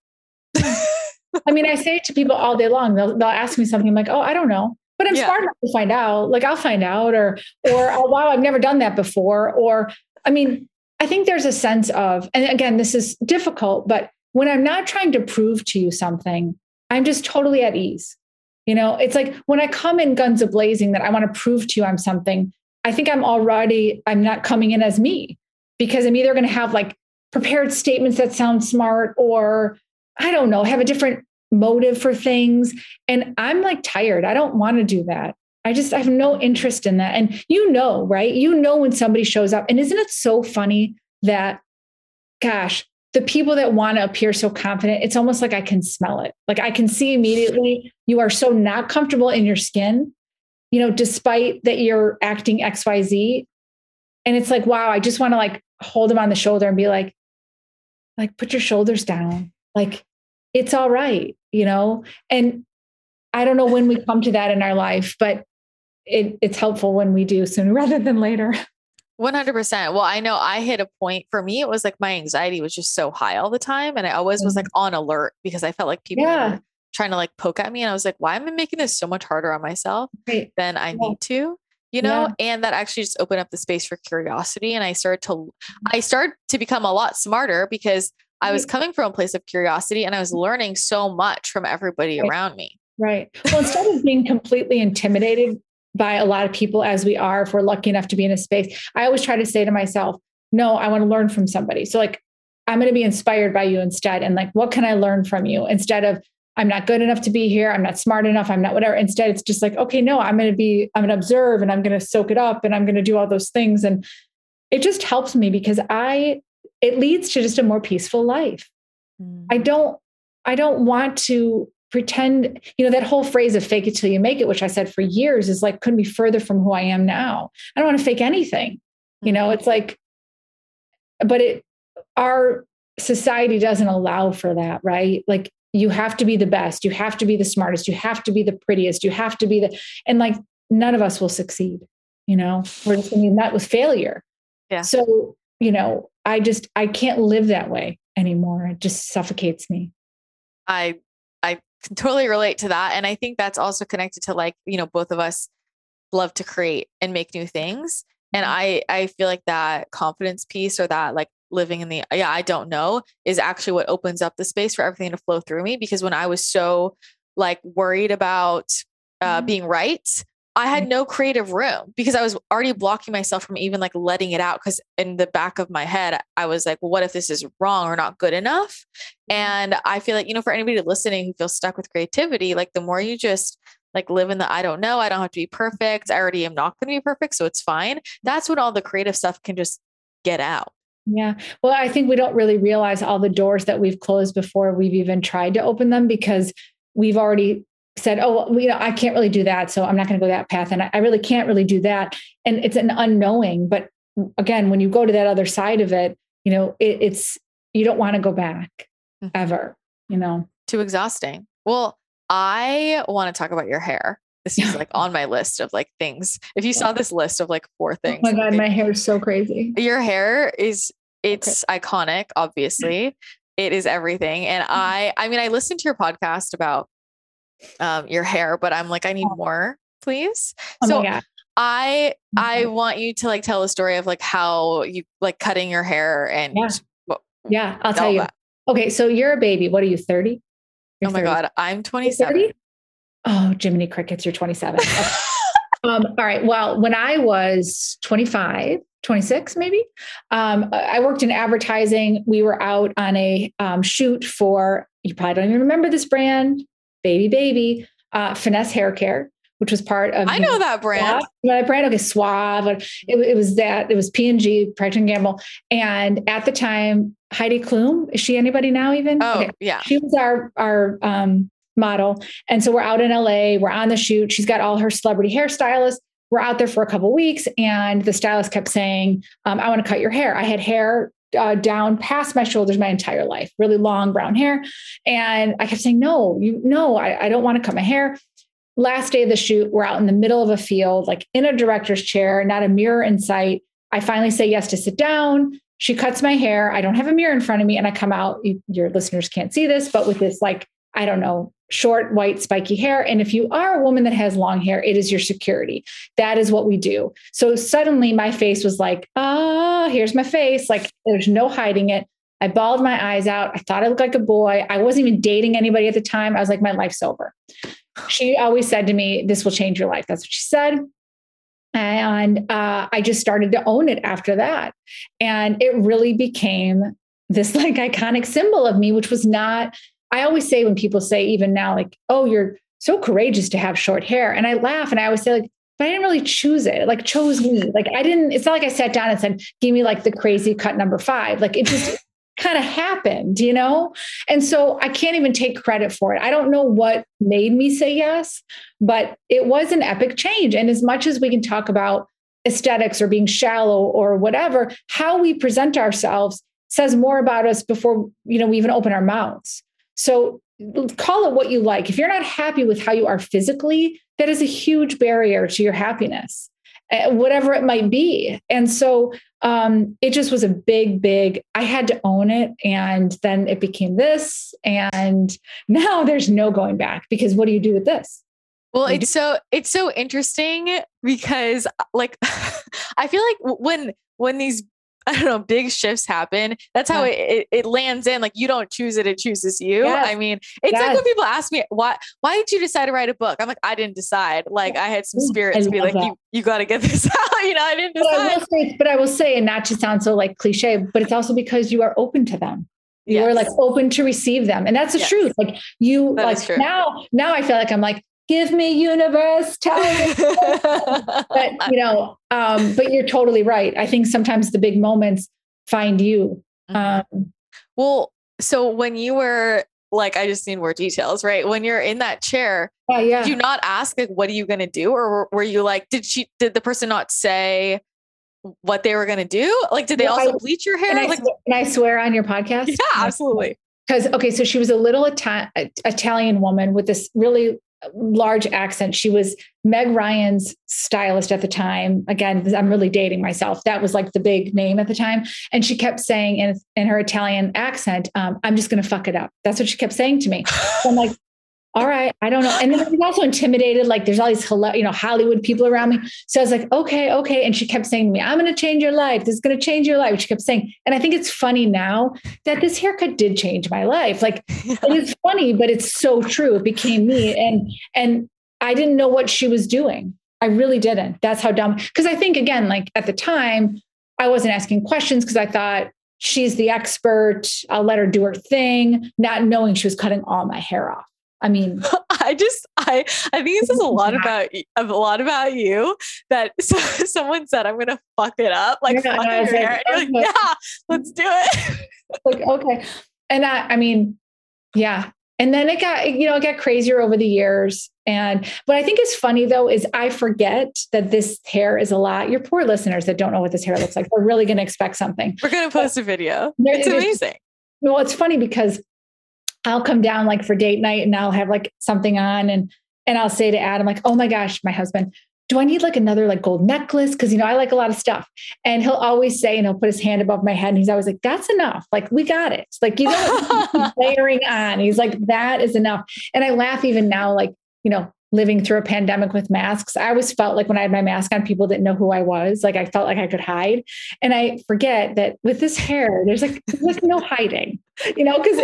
I mean, I say it to people all day long. They'll, they'll ask me something like, oh, I don't know, but I'm yeah. smart enough to find out. Like I'll find out, or, or, oh, wow, I've never done that before. Or, I mean, I think there's a sense of, and again, this is difficult, but when I'm not trying to prove to you something, I'm just totally at ease. You know, it's like when I come in guns a-blazing that I want to prove to you I'm something, I think I'm already, I'm not coming in as me. Because I'm either going to have like prepared statements that sound smart, or I don't know, have a different motive for things. And I'm like tired. I don't want to do that. I just, I have no interest in that. And you know, right? You know, when somebody shows up, and isn't it so funny that, gosh, the people that want to appear so confident, it's almost like I can smell it. Like I can see immediately you are so not comfortable in your skin, you know, despite that you're acting X Y Z. And it's like, wow, I just want to like hold him on the shoulder and be like, like, put your shoulders down. Like, it's all right, you know? And I don't know when we come to that in our life, but it, it's helpful when we do sooner rather than later. one hundred percent. Well, I know I hit a point for me. It was like my anxiety was just so high all the time. And I always was like on alert because I felt like people yeah. were trying to like poke at me. And I was like, why am I making this so much harder on myself right. than I yeah. need to? You know, yeah. and that actually just opened up the space for curiosity. And I started to, I started to become a lot smarter because I was coming from a place of curiosity and I was learning so much from everybody right. around me. Right. Well, instead of being completely intimidated by a lot of people as we are, if we're lucky enough to be in a space, I always try to say to myself, no, I want to learn from somebody. So like, I'm going to be inspired by you instead. And like, what can I learn from you instead of, I'm not good enough to be here. I'm not smart enough. I'm not whatever. Instead, it's just like, okay, no, I'm going to be, I'm going to observe and I'm going to soak it up and I'm going to do all those things. And it just helps me because I, it leads to just a more peaceful life. Mm. I don't, I don't want to pretend, you know, that whole phrase of fake it till you make it, which I said for years is like, couldn't be further from who I am now. I don't want to fake anything. Mm. You know, it's like, but it, our society doesn't allow for that, right? Like, you have to be the best. You have to be the smartest. You have to be the prettiest. You have to be the, and like, none of us will succeed, you know, we're just going to be met with failure. Yeah. So, you know, I just, I can't live that way anymore. It just suffocates me. I, I can totally relate to that. And I think that's also connected to like, you know, both of us love to create and make new things. And I, I feel like that confidence piece or that like, living in the, yeah, I don't know is actually what opens up the space for everything to flow through me. Because when I was so like worried about uh, mm-hmm. being right, I had no creative room because I was already blocking myself from even like letting it out. Because in the back of my head, I was like, well, what if this is wrong or not good enough? Mm-hmm. And I feel like, you know, for anybody listening who feels stuck with creativity, like the more you just like live in the, I don't know, I don't have to be perfect. I already am not going to be perfect. So it's fine. That's when all the creative stuff can just get out. Yeah. Well, I think we don't really realize all the doors that we've closed before we've even tried to open them because we've already said, oh, well, you know, I can't really do that. So I'm not going to go that path. And I, I really can't really do that. And it's an unknowing. But again, when you go to that other side of it, you know, it, it's, you don't want to go back ever, you know, too exhausting. Well, I want to talk about your hair. This is like on my list of like things. If you saw this list of like four things, oh my God, my hair is so crazy. Your hair is, it's okay. Iconic. Obviously it is everything. And I, I mean, I listened to your podcast about, um, your hair, but I'm like, I need more, please. Oh so I, I want you to like tell a story of like how you like cutting your hair and yeah, well, yeah I'll tell you. That. Okay. So you're a baby. What are you? thirty? You're oh my thirty. God. I'm twenty-seven. Oh, Jiminy Crickets, you're twenty-seven. Okay. um, all right. Well, when I was twenty-five, twenty-six, maybe, um, I worked in advertising. We were out on a um, shoot for, you probably don't even remember this brand, baby, baby, uh, Finesse hair care, which was part of, I know that brand, that brand. Okay. Suave. It, it was that it was P and G, Procter and Gamble. And at the time, Heidi Klum, is she anybody now even? Oh okay. Yeah. She was our, our, um, model. And so we're out in L A, we're on the shoot. She's got all her celebrity hairstylists. We're out there for a couple of weeks. And the stylist kept saying, um, I want to cut your hair. I had hair uh, down past my shoulders, my entire life, really long brown hair. And I kept saying, no, you no, I, I don't want to cut my hair. Last day of the shoot, we're out in the middle of a field, like in a director's chair, not a mirror in sight. I finally say yes to sit down. She cuts my hair. I don't have a mirror in front of me. And I come out, you, your listeners can't see this, but with this, like, I don't know, short, white, spiky hair. And if you are a woman that has long hair, it is your security. That is what we do. So suddenly my face was like, oh, here's my face. Like there's no hiding it. I bawled my eyes out. I thought I looked like a boy. I wasn't even dating anybody at the time. I was like, my life's over. She always said to me, this will change your life. That's what she said. And uh, I just started to own it after that. And it really became this like iconic symbol of me, which was not... I always say when people say even now, like, oh, you're so courageous to have short hair. And I laugh and I always say like, but I didn't really choose it. It like chose me. Like I didn't, it's not like I sat down and said, give me like the crazy cut number five. Like it just kind of happened, you know? And so I can't even take credit for it. I don't know what made me say yes, but it was an epic change. And as much as we can talk about aesthetics or being shallow or whatever, how we present ourselves says more about us before, you know, we even open our mouths. So call it what you like. If you're not happy with how you are physically, that is a huge barrier to your happiness, whatever it might be. And so um, it just was a big, big, I had to own it. And then it became this. And now there's no going back because what do you do with this? Well, it's so, it's so interesting because like, I feel like when, when these I don't know, big shifts happen. That's how yeah. it, it, it lands in. Like you don't choose it. It chooses you. Yes. I mean, it's yes. like when people ask me, why, why did you decide to write a book? I'm like, I didn't decide. Like I had some spirit to be like, that. you, you got to get this out. You know, I didn't decide. But I, say, but I will say, and not to sound so like cliche, but it's also because you are open to them. You yes. are like open to receive them. And that's the yes. truth. Like you, that like now, now I feel like I'm like, give me universe, tell me. But you know, um, but you're totally right. I think sometimes the big moments find you. Um, well, so when you were like, I just need more details, right? When you're in that chair, uh, yeah. did you not ask like, what are you going to do? Or were you like, did she, did the person not say what they were going to do? Like, did they well, also I, bleach your hair? Can I, like, can I swear on your podcast? Yeah, absolutely. Cause okay. So she was a little Ita- Italian woman with this really large accent. She was Meg Ryan's stylist at the time. Again, I'm really dating myself. That was like the big name at the time. And she kept saying in, in her Italian accent, um, I'm just going to fuck it up. That's what she kept saying to me. So I'm like, all right, I don't know. And then I was also intimidated. Like there's all these, you know, Hollywood people around me. So I was like, okay, okay. And she kept saying to me, I'm going to change your life. This is going to change your life. She kept saying, and I think it's funny now that this haircut did change my life. Like it is funny, but it's so true. It became me. And, and I didn't know what she was doing. I really didn't. That's how dumb. Cause I think again, like at the time I wasn't asking questions because I thought, she's the expert. I'll let her do her thing. Not knowing she was cutting all my hair off. I mean, I just, I, I think this is a lot about, a lot about you that so, someone said, I'm going to fuck it up. Like, yeah, fuck your hair. Like, like, yeah, let's do it. Like, okay. And I, I mean, yeah. And then it got, you know, it got crazier over the years. And what I think is funny though, is I forget that this hair is a lot. Your poor listeners that don't know what this hair looks like, we're really going to expect something. We're going to post but a video. There, it's amazing. Well, it's funny because I'll come down like for date night and I'll have like something on and, and I'll say to Adam, like, oh my gosh, my husband, do I need like another like gold necklace? Cause you know, I like a lot of stuff. And he'll always say, and he'll put his hand above my head and he's always like, that's enough. Like, we got it. Like, you know, layering on. He's like, that is enough. And I laugh even now, like, you know, living through a pandemic with masks. I always felt like when I had my mask on, people didn't know who I was. Like, I felt like I could hide. And I forget that with this hair, there's like, there's no hiding, you know, cause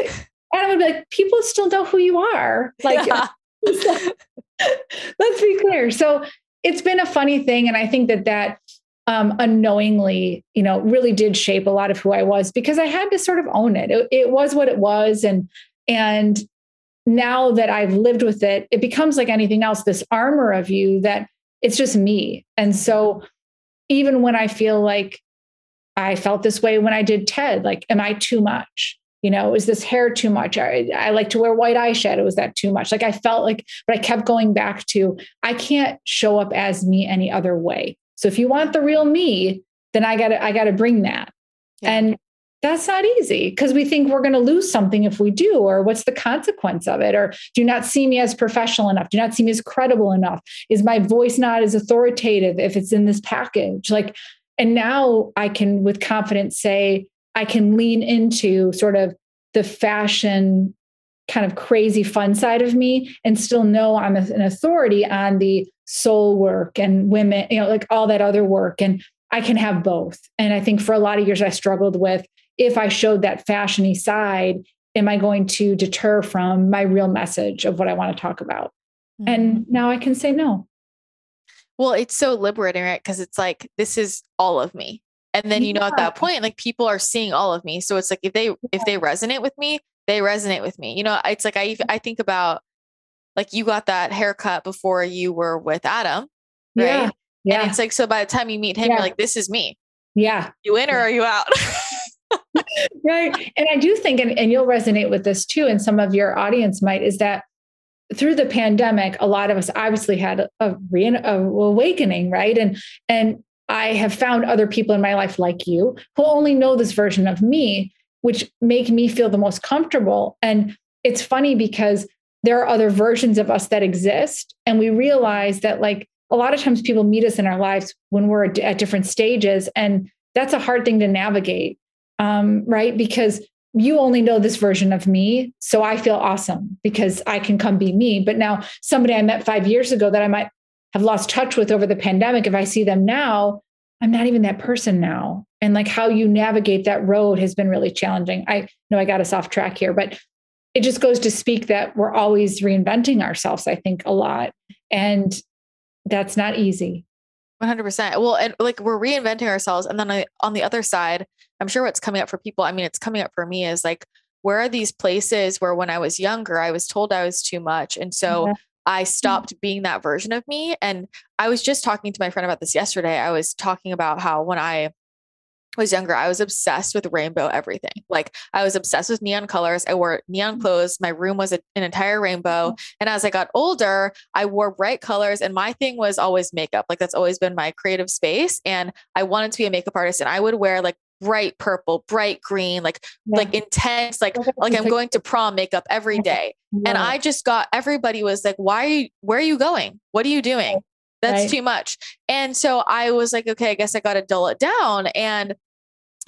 Adam would be like, people still know who you are. Like, yeah. Let's be clear. So it's been a funny thing. And I think that that um, unknowingly, you know, really did shape a lot of who I was because I had to sort of own it. It, it was what it was. And, and now that I've lived with it, it becomes like anything else, this armor of you that it's just me. And so even when I feel like I felt this way when I did TED, like, am I too much? You know, is this hair too much? I, I like to wear white eyeshadow. Is that too much? Like, I felt like, but I kept going back to, I can't show up as me any other way. So if you want the real me, then I gotta, I gotta bring that. Yeah. And that's not easy because we think we're going to lose something if we do, or what's the consequence of it? Or do you not see me as professional enough? Do you not see me as credible enough? Is my voice not as authoritative if it's in this package? Like, and now I can with confidence say, I can lean into sort of the fashion kind of crazy fun side of me and still know I'm an authority on the soul work and women, you know, like all that other work. And I can have both. And I think for a lot of years I struggled with, if I showed that fashion-y side, am I going to deter from my real message of what I want to talk about? Mm-hmm. And now I can say no. Well, it's so liberating, right? Because it's like, this is all of me. And then, you know, yeah. at that point, like people are seeing all of me. So it's like, if they, if they resonate with me, they resonate with me. You know, it's like, I, I think about like, you got that haircut before you were with Adam. Right. Yeah. Yeah. And it's like, so by the time you meet him, yeah. you're like, this is me. Yeah. You in or are you out? Right. And I do think, and, and you'll resonate with this too. And some of your audience might, is that through the pandemic, a lot of us obviously had a, a re a awakening. Right. And, and, I have found other people in my life like you who only know this version of me, which make me feel the most comfortable. And it's funny because there are other versions of us that exist. And we realize that like a lot of times people meet us in our lives when we're at different stages. And that's a hard thing to navigate, um, right? Because you only know this version of me. So I feel awesome because I can come be me. But now somebody I met five years ago that I might have lost touch with over the pandemic, if I see them now, I'm not even that person now. And like how you navigate that road has been really challenging. I know I got us off track here, but it just goes to speak that we're always reinventing ourselves, I think, a lot. And that's not easy. one hundred percent. Well, and like we're reinventing ourselves. And then I, on the other side, I'm sure what's coming up for people, I mean, it's coming up for me is like, where are these places where when I was younger, I was told I was too much. And so yeah. I stopped being that version of me. And I was just talking to my friend about this yesterday. I was talking about how when I was younger, I was obsessed with rainbow everything. Like I was obsessed with neon colors. I wore neon clothes. My room was a, an entire rainbow. And as I got older, I wore bright colors. And my thing was always makeup. Like that's always been my creative space. And I wanted to be a makeup artist. And I would wear like bright purple, bright green, like, yeah. like intense, like, like I'm going to prom makeup every day. Yeah. And I just got, everybody was like, why are you, where are you going? What are you doing? That's right. too much. And so I was like, okay, I guess I got to dull it down. And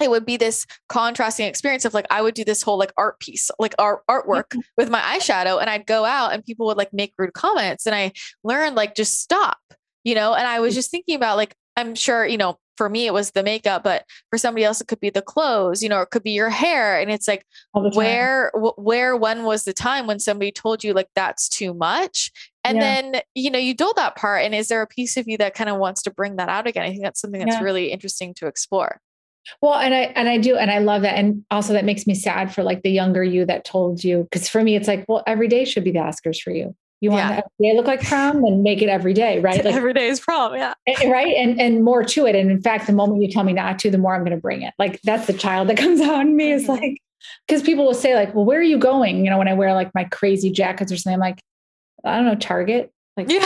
it would be this contrasting experience of like, I would do this whole like art piece, like art artwork with my eyeshadow. And I'd go out and people would like make rude comments. And I learned like, just stop, you know? And I was just thinking about like, I'm sure, you know, for me, it was the makeup, but for somebody else, it could be the clothes, you know, it could be your hair. And it's like, where, w- where, when was the time when somebody told you like, that's too much? And yeah. then, you know, you do that part. And is there a piece of you that kind of wants to bring that out again? I think that's something that's yeah. really interesting to explore. Well, and I, and I do, and I love that. And also that makes me sad for like the younger you that told you, because for me, it's like, well, every day should be the Oscars for you. You want yeah. to every day look like prom and make it every day, right? Like every day is prom. Yeah. And, right. And, and more to it. And in fact, the moment you tell me not to, the more I'm going to bring it. Like that's the child that comes out in me is like, Because people will say like, well, where are you going? You know, when I wear like my crazy jackets or something, I'm like, I don't know, Target. Like, yeah.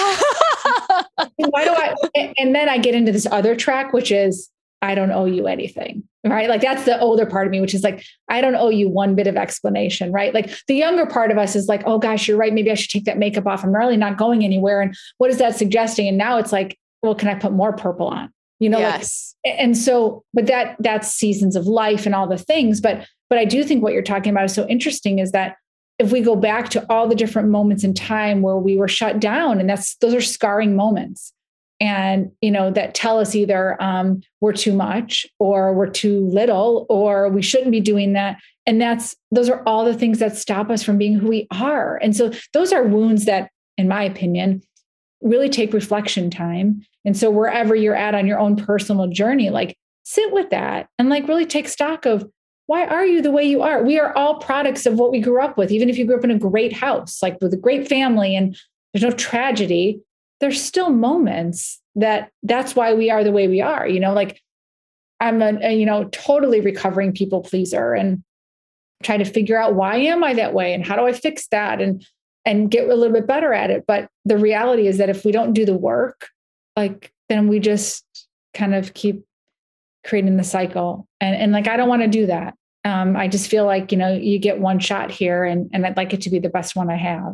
Why do I? And then I get into this other track, which is, I don't owe you anything, right? Like that's the older part of me, which is like, I don't owe you one bit of explanation, right? Like the younger part of us is like, oh gosh, you're right. Maybe I should take that makeup off. I'm really not going anywhere. And what is that suggesting? And now it's like, well, can I put more purple on? You know, yes. Like, and so, but that that's seasons of life and all the things. But, but I do think what you're talking about is so interesting is that if we go back to all the different moments in time where we were shut down, and that's, those are scarring moments. And, you know, that tell us either um, we're too much or we're too little, or we shouldn't be doing that. And that's, those are all the things that stop us from being who we are. And so those are wounds that, in my opinion, really take reflection time. And so wherever you're at on your own personal journey, like sit with that and like really take stock of why are you the way you are? We are all products of what we grew up with. Even if you grew up in a great house, like with a great family and there's no tragedy, there's still moments that that's why we are the way we are. You know, like I'm a, a you know, totally recovering people pleaser and try to figure out why am I that way? And how do I fix that? And, and get a little bit better at it. But the reality is that if we don't do the work, like, then we just kind of keep creating the cycle. And, and like, I don't want to do that. Um, I just feel like, you know, you get one shot here and, and I'd like it to be the best one I have.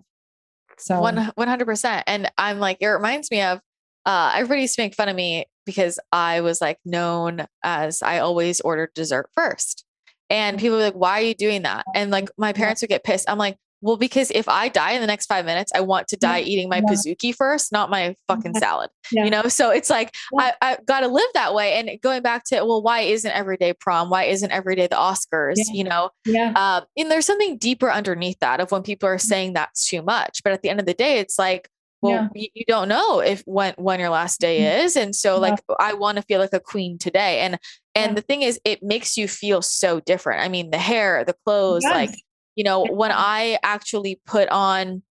So one hundred percent. And I'm like, it reminds me of, uh, everybody used to make fun of me because I was like known as I always ordered dessert first. And people were like, why are you doing that? And like, my parents would get pissed. I'm like, well, because if I die in the next five minutes, I want to die eating my yeah. pizookie first, not my fucking salad, yeah. you know? So it's like, yeah. I, I got to live that way. And going back to, well, why isn't every day prom? Why isn't every day the Oscars, yeah. you know? Yeah. Um, and there's something deeper underneath that of when people are saying that's too much, but at the end of the day, it's like, well, yeah. you don't know if when, when your last day is. And so like, yeah. I want to feel like a queen today. And, and yeah. the thing is, it makes you feel so different. I mean, the hair, the clothes, yes. like, you know, when I actually put on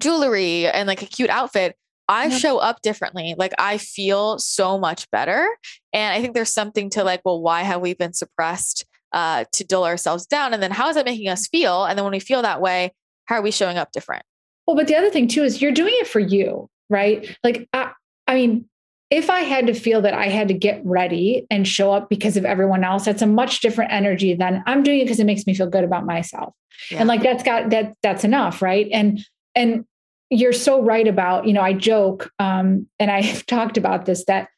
jewelry and like a cute outfit, I yeah. show up differently. Like I feel so much better. And I think there's something to like, well, why have we been suppressed, uh, to dull ourselves down? And then how is that making us feel? And then when we feel that way, how are we showing up different? Well, but the other thing too, is you're doing it for you, right? Like, I, I mean, if I had to feel that I had to get ready and show up because of everyone else, that's a much different energy than I'm doing it because it makes me feel good about myself. Yeah. And like, that's got that, that's enough. Right. And, and you're so right about, you know, I joke, um, and I've talked about this, that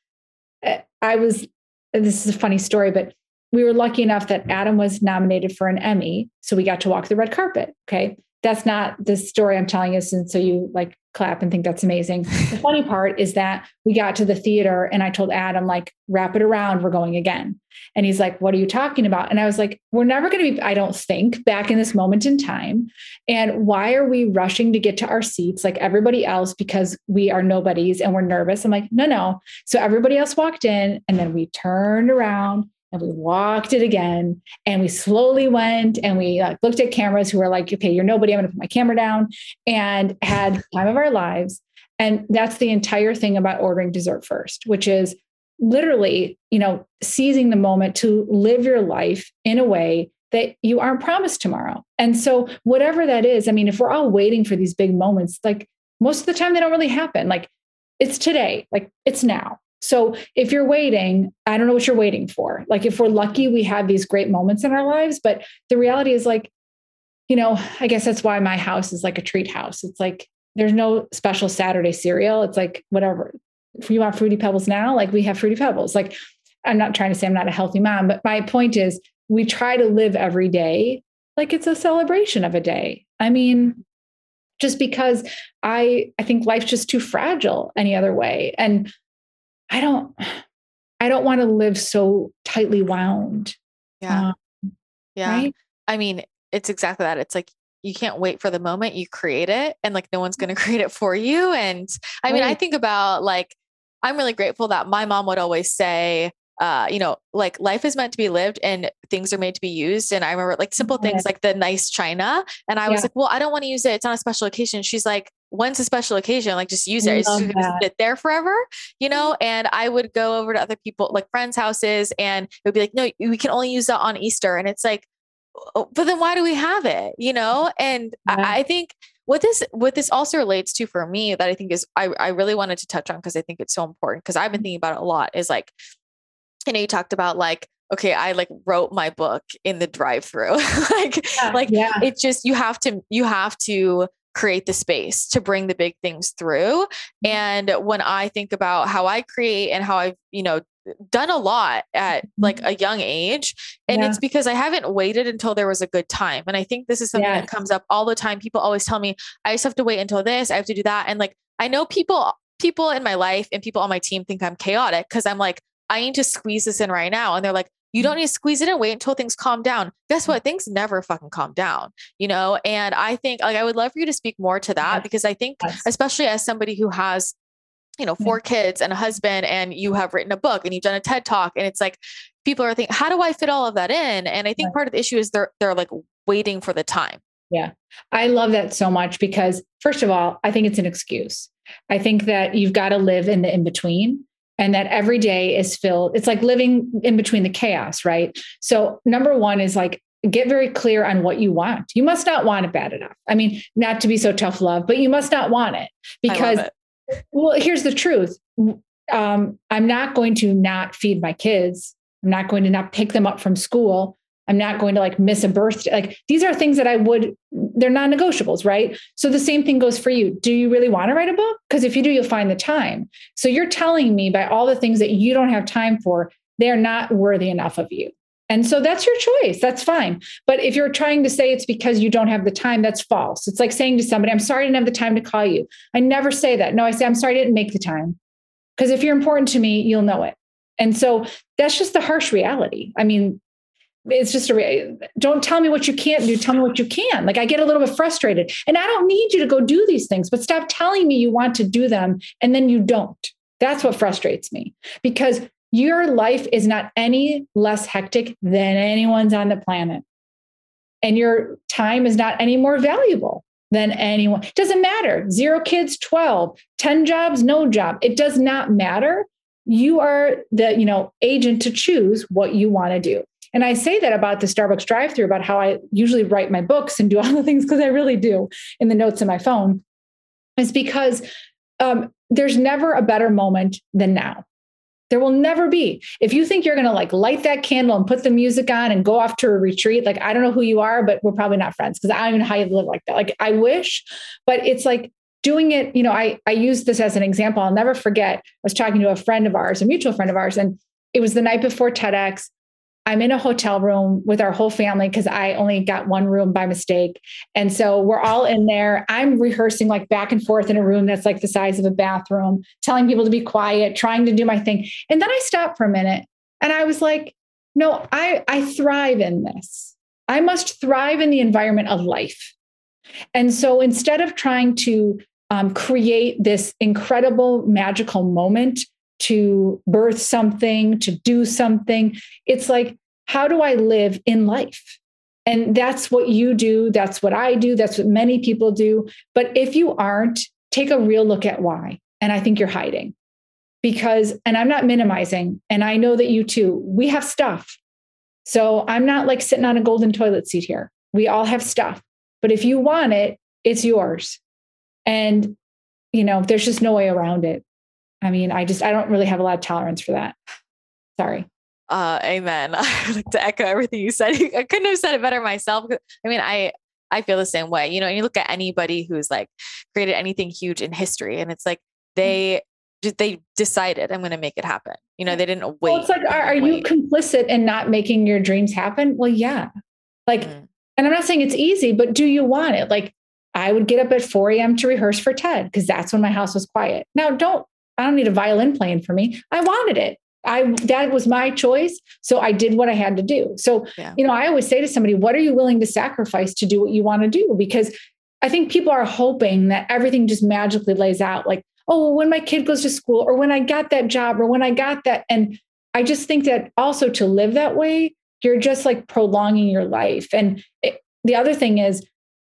I was, this is a funny story, but we were lucky enough that Adam was nominated for an Emmy. So we got to walk the red carpet. Okay. That's not the story I'm telling you. And so you like clap and think that's amazing. The funny part is that we got to the theater and I told Adam, like, wrap it around. We're going again. And he's like, what are you talking about? And I was like, we're never going to be, I don't think, back in this moment in time. And why are we rushing to get to our seats like everybody else? Because we are nobodies and we're nervous. I'm like, no, no. So everybody else walked in and then we turned around. And we walked it again and we slowly went and we like, looked at cameras who were like, okay, you're nobody. I'm going to put my camera down, and had the time of our lives. And that's the entire thing about ordering dessert first, which is literally, you know, seizing the moment to live your life in a way that you aren't promised tomorrow. And so whatever that is, I mean, if we're all waiting for these big moments, like most of the time they don't really happen. Like it's today, like it's now. So if you're waiting, I don't know what you're waiting for. Like if we're lucky, we have these great moments in our lives, but the reality is like, you know, I guess that's why my house is like a treat house. It's like, there's no special Saturday cereal. It's like, whatever, if you want Fruity Pebbles now, like we have Fruity Pebbles. Like, I'm not trying to say I'm not a healthy mom, but my point is we try to live every day like it's a celebration of a day. I mean, just because I, I think life's just too fragile any other way. And I don't, I don't want to live so tightly wound. Yeah. Um, yeah. Right? I mean, it's exactly that. It's like, you can't wait for the moment, you create it, and like, no one's going to create it for you. And I mean, right. I think about like, I'm really grateful that my mom would always say, uh, you know, like life is meant to be lived and things are made to be used. And I remember like simple things like the nice china. And I was yeah. like, well, I don't want to use it. It's not a special occasion. She's like, when's a special occasion? Like just use it. It's just gonna sit there forever, you know? And I would go over to other people, like friends' houses, and it would be like, no, we can only use that on Easter. And it's like, but then why do we have it? You know? And yeah. I, I think what this, what this also relates to for me that I think is, I, I really wanted to touch on, cause I think it's so important. Cause I've been thinking about it a lot, is like, you know, you talked about like, okay, I like wrote my book in the drive-through. like, yeah, like yeah. It's just, you have to, you have to create the space to bring the big things through. Mm-hmm. And when I think about how I create and how I've, you know, done a lot at mm-hmm. like a young age, and yeah. it's because I haven't waited until there was a good time. And I think this is something yes. that comes up all the time. People always tell me, I just have to wait until this, I have to do that. And like, I know people, people in my life and people on my team think I'm chaotic, cause I'm like, I need to squeeze this in right now. And they're like, you don't need to squeeze it in. Wait until things calm down. Guess what? Things never fucking calm down, you know? And I think like, I would love for you to speak more to that, because I think, especially as somebody who has, you know, four kids and a husband, and you have written a book and you've done a TED talk, and it's like, people are thinking, how do I fit all of that in? And I think part of the issue is they're, they're like waiting for the time. Yeah. I love that so much, because first of all, I think it's an excuse. I think that you've got to live in the in-between. And that every day is filled. It's like living in between the chaos, right? So number one is like, get very clear on what you want. You must not want it bad enough. I mean, not to be so tough love, but you must not want it, because, it. well, here's the truth. Um, I'm not going to not feed my kids. I'm not going to not pick them up from school. I'm not going to like miss a birthday. Like, these are things that I would, they're non-negotiables, right? So the same thing goes for you. Do you really want to write a book? Because if you do, you'll find the time. So you're telling me by all the things that you don't have time for, they're not worthy enough of you. And so that's your choice. That's fine. But if you're trying to say it's because you don't have the time, that's false. It's like saying to somebody, I'm sorry I didn't have the time to call you. I never say that. No, I say, I'm sorry I didn't make the time. Because if you're important to me, you'll know it. And so that's just the harsh reality. I mean, it's just a, don't tell me what you can't do. Tell me what you can. Like, I get a little bit frustrated, and I don't need you to go do these things, but stop telling me you want to do them and then you don't. That's what frustrates me, because your life is not any less hectic than anyone's on the planet. And your time is not any more valuable than anyone. It doesn't matter. Zero kids, twelve, ten jobs, no job. It does not matter. You are the, you know, agent to choose what you want to do. And I say that about the Starbucks drive-thru, about how I usually write my books and do all the things, because I really do, in the notes in my phone, is because um, there's never a better moment than now. There will never be. If you think you're going to like light that candle and put the music on and go off to a retreat, like, I don't know who you are, but we're probably not friends, because I don't even know how you live like that. Like, I wish, but it's like doing it. You know, I, I use this as an example. I'll never forget. I was talking to a friend of ours, a mutual friend of ours, and it was the night before TEDx. I'm in a hotel room with our whole family, because I only got one room by mistake. And so we're all in there. I'm rehearsing like back and forth in a room that's like the size of a bathroom, telling people to be quiet, trying to do my thing. And then I stopped for a minute and I was like, no, I, I thrive in this. I must thrive in the environment of life. And so instead of trying to um, create this incredible magical moment, to birth something, to do something. It's like, how do I live in life? And that's what you do. That's what I do. That's what many people do. But if you aren't, take a real look at why. And I think you're hiding, because, and I'm not minimizing, and I know that you too, we have stuff. So I'm not like sitting on a golden toilet seat here. We all have stuff, but if you want it, it's yours. And you know, there's just no way around it. I mean, I just, I don't really have a lot of tolerance for that. Sorry. Uh, amen. I would like to echo everything you said. I couldn't have said it better myself. I mean, I, I feel the same way, you know, and you look at anybody who's like created anything huge in history, and it's like, they, they decided, I'm going to make it happen. You know, they didn't wait. Well, it's like, are, are you complicit in not making your dreams happen? Well, yeah. Like, mm-hmm. and I'm not saying it's easy, but do you want it? Like, I would get up at four a.m. to rehearse for TED, because that's when my house was quiet. Now don't, I don't need a violin playing for me. I wanted it. I, that was my choice. So I did what I had to do. So, yeah. you know, I always say to somebody, what are you willing to sacrifice to do what you want to do? Because I think people are hoping that everything just magically lays out like, oh, when my kid goes to school, or when I got that job, or when I got that. And I just think that also to live that way, you're just like prolonging your life. And it, the other thing is,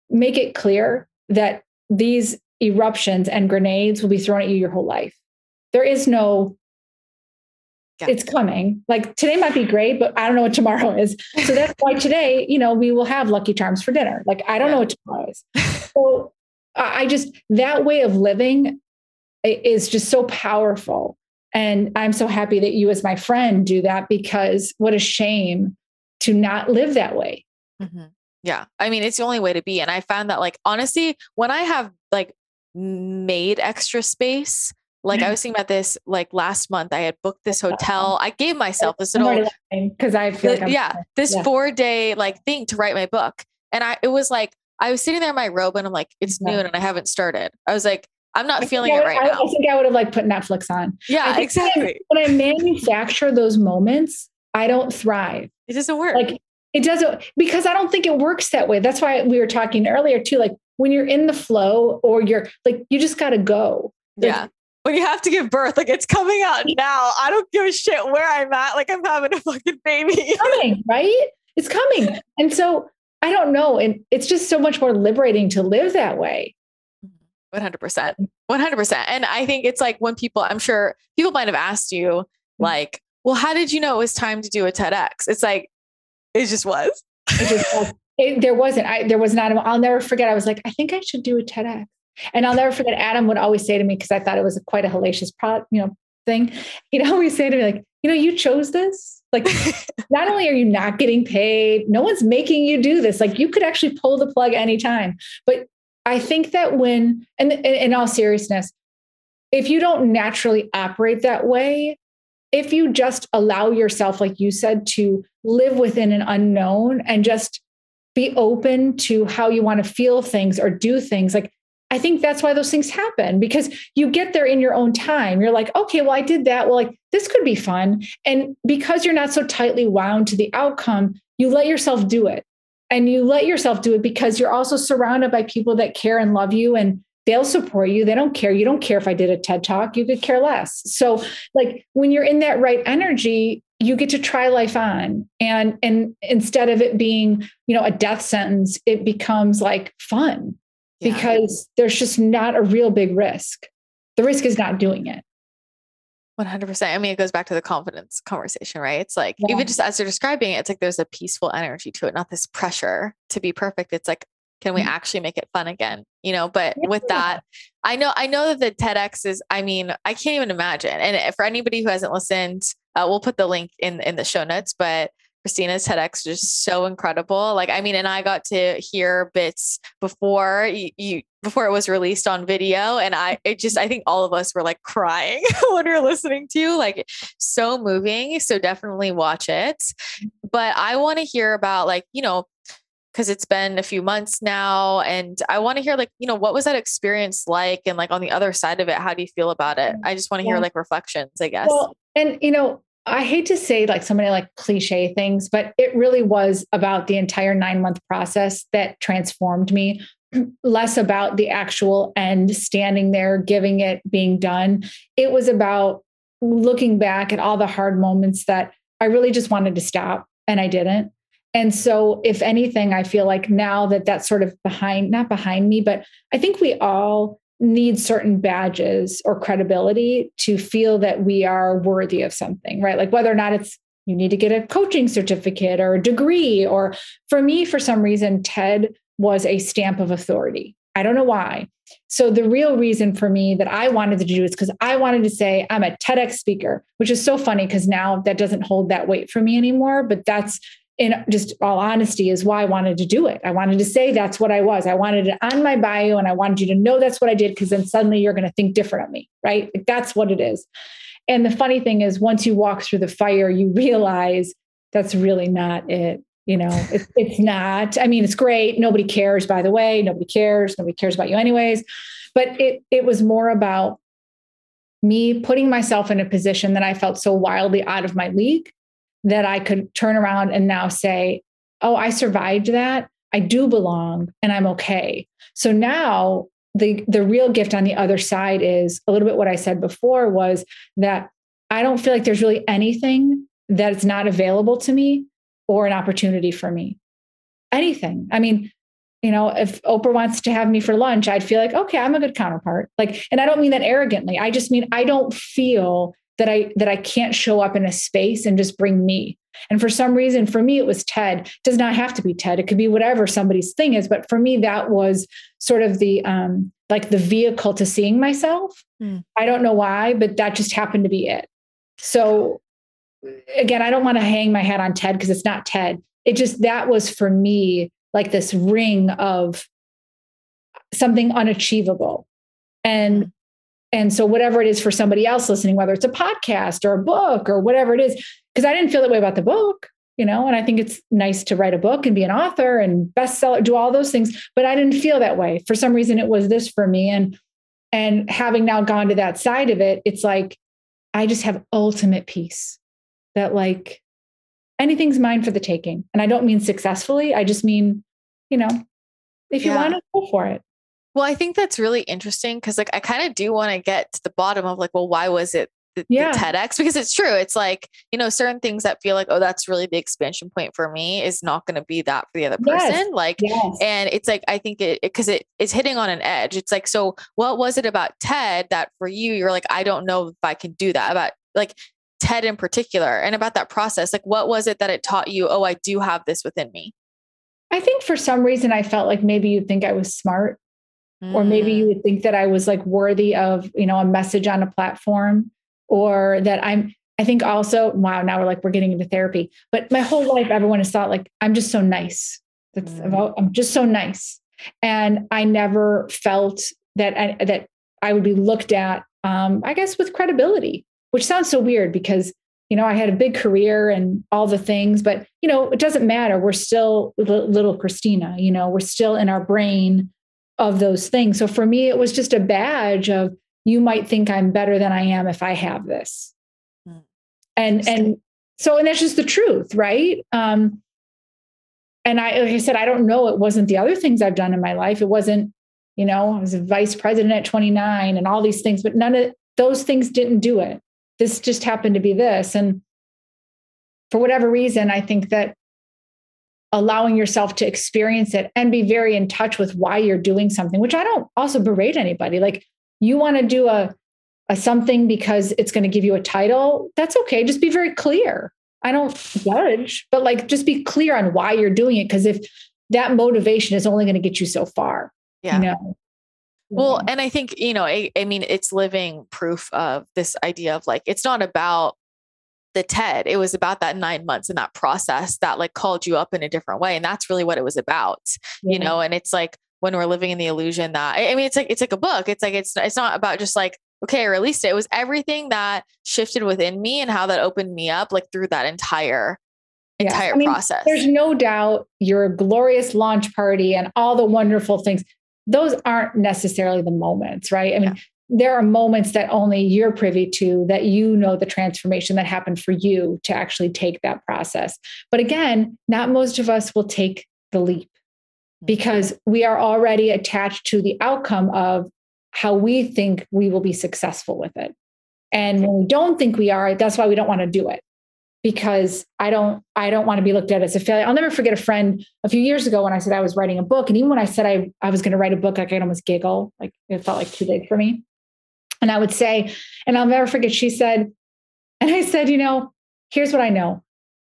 make it clear that these eruptions and grenades will be thrown at you your whole life. There is no Yeah. It's coming. Like today might be great, but I don't know what tomorrow is. So that's why today, you know, we will have Lucky Charms for dinner. Like, I don't yeah. know what tomorrow is. So I just, that way of living is just so powerful. And I'm so happy that you as my friend do that, because what a shame to not live that way. Mm-hmm. Yeah. I mean, it's the only way to be. And I found that, like, honestly, when I have like made extra space, like I was thinking about this, like last month I had booked this hotel. I gave myself this little, cause I feel like I'm yeah, this yeah. four day like thing to write my book. And I, it was like, I was sitting there in my robe and I'm like, it's yeah. noon and I haven't started. I was like, I'm not I feeling would, it right I, now. I think I would have like put Netflix on. Yeah, exactly. When I, when I manufacture those moments, I don't thrive. It doesn't work. Like it doesn't, because I don't think it works that way. That's why we were talking earlier too. Like when you're in the flow or you're like, you just got to go. There's, yeah. When you have to give birth, like it's coming out now. I don't give a shit where I'm at. Like I'm having a fucking baby. It's coming, right? It's coming. And so I don't know. And it's just so much more liberating to live that way. one hundred percent. one hundred percent. And I think it's like when people, I'm sure people might've asked you like, well, how did you know it was time to do a TEDx? It's like, it just was. It just was. It, there wasn't, I, there was not, I'll never forget. I was like, I think I should do a TEDx. And I'll never forget. Adam would always say to me, cause I thought it was a, quite a hellacious pro, you know, thing. He'd always say to me like, you know, you chose this, like, not only are you not getting paid, no one's making you do this. Like you could actually pull the plug anytime, but I think that when, and in all seriousness, if you don't naturally operate that way, if you just allow yourself, like you said, to live within an unknown and just be open to how you want to feel things or do things, like, I think that's why those things happen, because you get there in your own time. You're like, okay, well, I did that. Well, like this could be fun. And because you're not so tightly wound to the outcome, you let yourself do it. And you let yourself do it because you're also surrounded by people that care and love you and they'll support you. They don't care. You don't care if I did a TED talk, you could care less. So like when you're in that right energy, you get to try life on. And, and instead of it being, you know, a death sentence, it becomes like fun yeah. because there's just not a real big risk. The risk is not doing it. one hundred percent. I mean, it goes back to the confidence conversation, right? It's like, yeah. even just as you're describing it, it's like, there's a peaceful energy to it, not this pressure to be perfect. It's like, can we mm-hmm. actually make it fun again? You know, but yeah. with that, I know, I know that the TEDx is, I mean, I can't even imagine. And for anybody who hasn't listened, uh, we'll put the link in, in the show notes, but Christina's TEDx is just so incredible. Like, I mean, and I got to hear bits before you, you before it was released on video. And I, it just, I think all of us were like crying when we were listening to you, like so moving. So definitely watch it. But I want to hear about like, you know, cause it's been a few months now and I want to hear like, you know, what was that experience like? And like on the other side of it, how do you feel about it? I just want to hear like reflections, I guess. Well, and you know, I hate to say like so many like cliche things, but it really was about the entire nine month process that transformed me, less about the actual end, standing there, giving it, being done. It was about looking back at all the hard moments that I really just wanted to stop and I didn't. And so if anything, I feel like now that that's sort of behind, not behind me, but I think we all need certain badges or credibility to feel that we are worthy of something, right? Like whether or not it's, you need to get a coaching certificate or a degree, or for me, for some reason, TED was a stamp of authority. I don't know why. So the real reason for me that I wanted to do is because I wanted to say I'm a TEDx speaker, which is so funny because now that doesn't hold that weight for me anymore, but that's, in just all honesty, is why I wanted to do it. I wanted to say that's what I was. I wanted it on my bio and I wanted you to know that's what I did, because then suddenly you're going to think different of me, right? Like, that's what it is. And the funny thing is, once you walk through the fire, you realize that's really not it. You know, it's, it's not. I mean, it's great. Nobody cares, by the way. Nobody cares. Nobody cares about you anyways. But it it was more about me putting myself in a position that I felt so wildly out of my league that I could turn around and now say, oh, I survived that. I do belong and I'm okay. So now the, the real gift on the other side is a little bit what I said before, was that I don't feel like there's really anything that is not available to me or an opportunity for me. Anything. I mean, you know, if Oprah wants to have me for lunch, I'd feel like, okay, I'm a good counterpart. Like, and I don't mean that arrogantly. I just mean, I don't feel that I, that I can't show up in a space and just bring me. And for some reason, for me, it was TED. It does not have to be TED. It could be whatever somebody's thing is. But for me, that was sort of the, um, like the vehicle to seeing myself. Mm. I don't know why, but that just happened to be it. So again, I don't want to hang my hat on TED because it's not TED. It just, that was for me, like this ring of something unachievable. And, and so whatever it is for somebody else listening, whether it's a podcast or a book or whatever it is, because I didn't feel that way about the book, you know, and I think it's nice to write a book and be an author and bestseller, do all those things, but I didn't feel that way. For some reason, it was this for me. And, and having now gone to that side of it, it's like, I just have ultimate peace that like anything's mine for the taking. And I don't mean successfully. I just mean, you know, if yeah. you want to go for it. Well, I think that's really interesting because like, I kind of do want to get to the bottom of like, well, why was it the, yeah. the TEDx? Because it's true. It's like, you know, certain things that feel like, oh, that's really the expansion point for me is not going to be that for the other person. Yes. Like, yes. And it's like, I think it, it, cause it is hitting on an edge. It's like, so what was it about TED that for you, you're like, I don't know if I can do that about like TED in particular and about that process. Like, what was it that it taught you? Oh, I do have this within me. I think for some reason I felt like maybe you'd think I was smart. Or maybe you would think that I was like worthy of, you know, a message on a platform or that I'm, I think also, wow, now we're like, we're getting into therapy, but my whole life, everyone has thought like, I'm just so nice. That's about, I'm just so nice. And I never felt that, I, that I would be looked at, um, I guess with credibility, which sounds so weird because, you know, I had a big career and all the things, but you know, it doesn't matter. We're still little Christina, you know, we're still in our brain of those things. So for me, it was just a badge of, you might think I'm better than I am if I have this. Mm. And, and so, and that's just the truth. Right. Um, and I, like I said, I don't know. It wasn't the other things I've done in my life. It wasn't, you know, I was a vice president at twenty-nine and all these things, but none of those things didn't do it. This just happened to be this. And for whatever reason, I think that allowing yourself to experience it and be very in touch with why you're doing something, which I don't also berate anybody. Like you want to do a, a something because it's going to give you a title. That's okay. Just be very clear. I don't judge, but like, just be clear on why you're doing it. Cause if that motivation is only going to get you so far, yeah. you know? Well, and I think, you know, I, I mean, it's living proof of this idea of like, it's not about the TED, it was about that nine months and that process that like called you up in a different way. And that's really what it was about, yeah. you know? And it's like, when we're living in the illusion that, I mean, it's like, it's like a book. It's like, it's, it's not about just like, okay, I released it. It was everything that shifted within me and how that opened me up, like through that entire, yeah. entire I mean, process. There's no doubt your glorious launch party and all the wonderful things. Those aren't necessarily the moments, right? I mean, yeah. there are moments that only you're privy to, that you know the transformation that happened for you to actually take that process. But again, not most of us will take the leap because we are already attached to the outcome of how we think we will be successful with it. And when we don't think we are, that's why we don't want to do it because I don't, I don't want to be looked at as a failure. I'll never forget a friend a few years ago when I said I was writing a book. And even when I said I, I was going to write a book, I could almost giggle. Like it felt like too big for me. And I would say, and I'll never forget, she said, and I said, you know, here's what I know.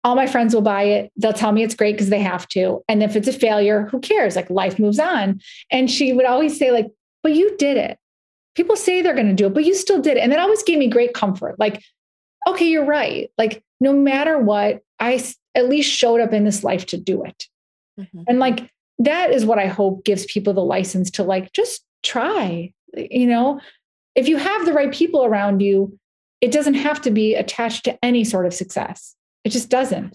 All my friends will buy it. They'll tell me it's great because they have to. And if it's a failure, who cares? Like life moves on. And she would always say like, but you did it. People say they're going to do it, but you still did it. And that always gave me great comfort. Like, okay, you're right. Like no matter what, I at least showed up in this life to do it. Mm-hmm. And like, that is what I hope gives people the license to like, just try, you know? If you have the right people around you, it doesn't have to be attached to any sort of success. It just doesn't.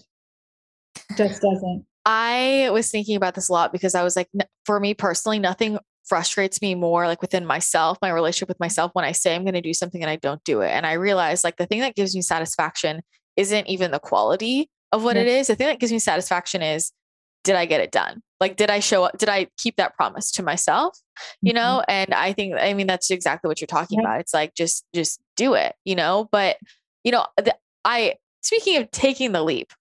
It just doesn't. I was thinking about this a lot because I was like, for me personally, nothing frustrates me more like within myself, my relationship with myself, when I say I'm going to do something and I don't do it. And I realized like the thing that gives me satisfaction isn't even the quality of what mm-hmm. it is. The thing that gives me satisfaction is, did I get it done? Like, did I show up? Did I keep that promise to myself? You know? Mm-hmm. And I think, I mean, that's exactly what you're talking yeah. about. It's like, just, just do it, you know? But you know, the, I, speaking of taking the leap,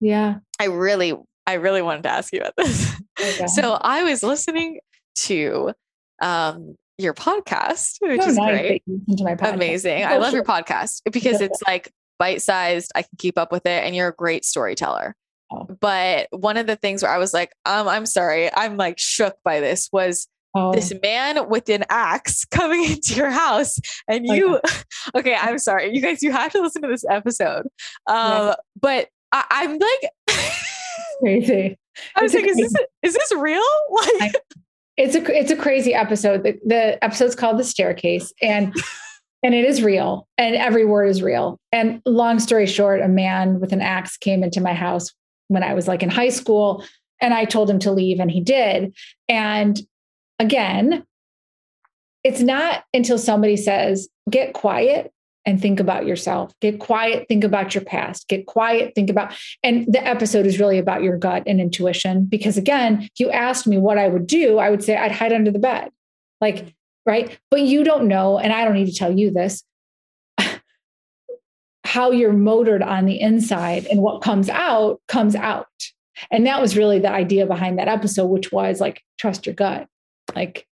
yeah, I really, I really wanted to ask you about this. Okay. So I was listening to, um, your podcast, which so is nice great. Into my podcast. Amazing. Oh, I love sure. your podcast because it's like bite-sized. I can keep up with it. And you're a great storyteller. Oh. But one of the things where I was like, um, I'm sorry, I'm like shook by this was oh. this man with an axe coming into your house and you, okay. okay, I'm sorry. You guys, you have to listen to this episode. Um, yeah. But I, I'm like, crazy. I was it's like, crazy. is this, is this real? Like, I, it's a, it's a crazy episode. The, the episode's called The Staircase and and it is real and every word is real. And long story short, a man with an axe came into my house when I was like in high school and I told him to leave and he did. And again, it's not until somebody says, get quiet and think about yourself, get quiet, think about your past, get quiet, think about, and the episode is really about your gut and intuition. Because again, if you asked me what I would do, I would say I'd hide under the bed. Like, right. But you don't know. And I don't need to tell you this, how you're motored on the inside and what comes out comes out. And that was really the idea behind that episode, which was like, trust your gut. Like,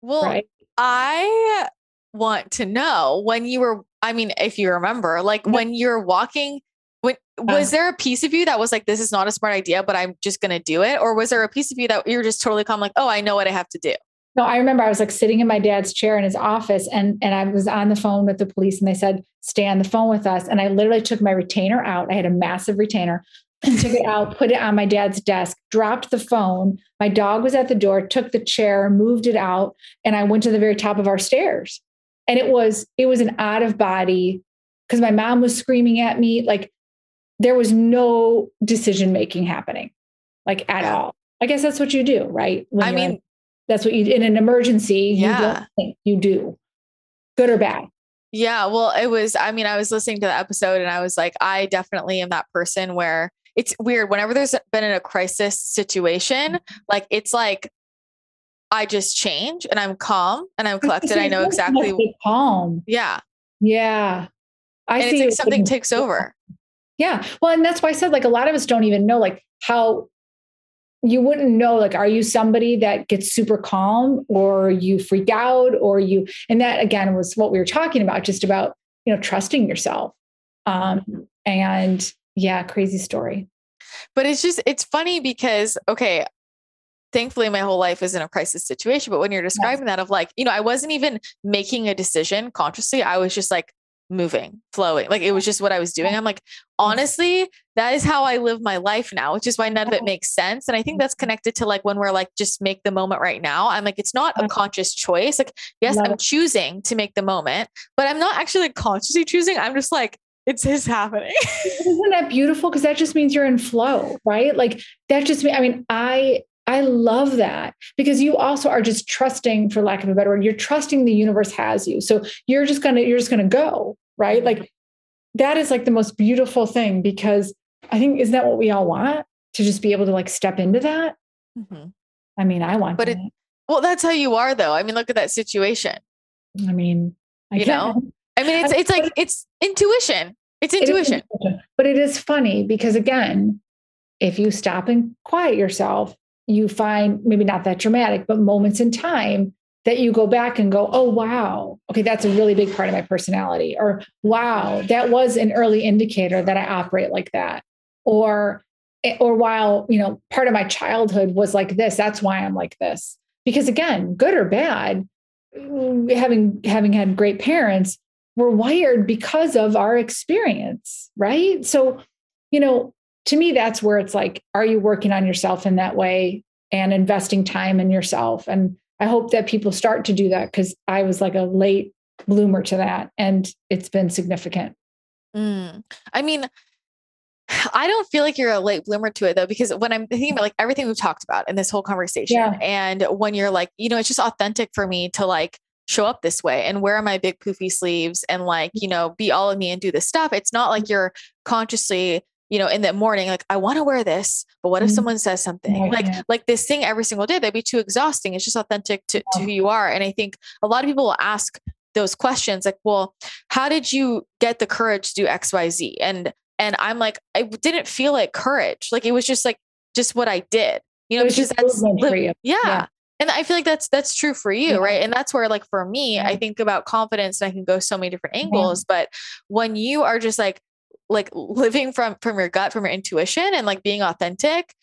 well, right? I want to know when you were, I mean, if you remember, like yeah. when you're walking, when, was uh, there a piece of you that was like, this is not a smart idea, but I'm just going to do it? Or was there a piece of you that you're just totally calm? Like, oh, I know what I have to do. No, I remember I was like sitting in my dad's chair in his office and, and I was on the phone with the police and they said, stay on the phone with us. And I literally took my retainer out. I had a massive retainer and took it out, put it on my dad's desk, dropped the phone. My dog was at the door, took the chair, moved it out. And I went to the very top of our stairs. And it was, it was an out of body because my mom was screaming at me. Like there was no decision-making happening like at all. I guess that's what you do, right? When I mean, in- That's what you, in an emergency, yeah. you don't think you do good or bad. Yeah. Well, it was, I mean, I was listening to the episode and I was like, I definitely am that person where it's weird. Whenever there's been in a crisis situation, like, it's like, I just change and I'm calm and I'm collected. I know exactly. Calm. Yeah. Yeah. I and see it's like something takes over. Yeah. Well, and that's why I said, like, a lot of us don't even know like how you wouldn't know, like, are you somebody that gets super calm or you freak out or you, and that again was what we were talking about, just about, you know, trusting yourself. Um, and yeah, crazy story. But it's just, it's funny because, okay, thankfully my whole life is in a crisis situation, but when you're describing yes. that of like, you know, I wasn't even making a decision consciously. I was just like moving, flowing. Like it was just what I was doing. I'm like, honestly, that is how I live my life now, which is why none of it makes sense. And I think that's connected to like when we're like, just make the moment right now. I'm like, it's not a conscious choice. Like, yes, I'm choosing to make the moment, but I'm not actually like consciously choosing. I'm just like, it's his happening. Isn't that beautiful? Cause that just means you're in flow, right? Like that just means, I mean, I, I love that because you also are just trusting, for lack of a better word, you're trusting the universe has you. So you're just going to, you're just going to go, right? Like that is like the most beautiful thing, because I think, isn't that what we all want, to just be able to like step into that? Mm-hmm. I mean, I want, but it, well, that's how you are though. I mean, look at that situation. I mean, I you can. know, I mean, it's, it's like, it's intuition. It's intuition. It intuition. But it is funny because again, if you stop and quiet yourself, you find, maybe not that dramatic, but moments in time that you go back and go, oh, wow. Okay. That's a really big part of my personality. Or wow, that was an early indicator that I operate like that. Or, or while, you know, part of my childhood was like this, that's why I'm like this. Because again, good or bad, having, having had great parents, we're wired because of our experience. Right. So, you know, to me, that's where it's like, are you working on yourself in that way and investing time in yourself? And I hope that people start to do that, because I was like a late bloomer to that. And it's been significant. Mm. I mean, I don't feel like you're a late bloomer to it though, because when I'm thinking about like everything we've talked about in this whole conversation, yeah. and when you're like, you know, it's just authentic for me to like show up this way and wear my big poofy sleeves and like, you know, be all of me and do this stuff. It's not like you're consciously, you know, in that morning, like, I want to wear this, but what if someone says something yeah, like, yeah. like this thing every single day, that'd be too exhausting. It's just authentic to, yeah. to who you are. And I think a lot of people will ask those questions like, well, how did you get the courage to do X, Y, Z? And, and I'm like, I didn't feel like courage. Like, it was just like, just what I did, you know, because that's, li- yeah. yeah. And I feel like that's, that's true for you. Yeah. Right. And that's where, like, for me, yeah. I think about confidence and I can go so many different angles, yeah. but when you are just like, like living from, from your gut, from your intuition and like being authentic,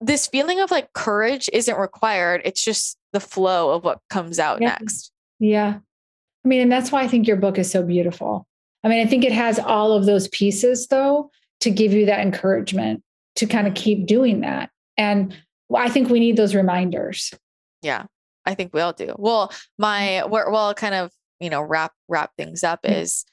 this feeling of like courage isn't required. It's just the flow of what comes out yeah. next. Yeah. I mean, and that's why I think your book is so beautiful. I mean, I think it has all of those pieces though, to give you that encouragement to kind of keep doing that. And I think we need those reminders. Yeah, I think we all do. Well, my, well, I'll kind of, you know, wrap, wrap things up mm-hmm. is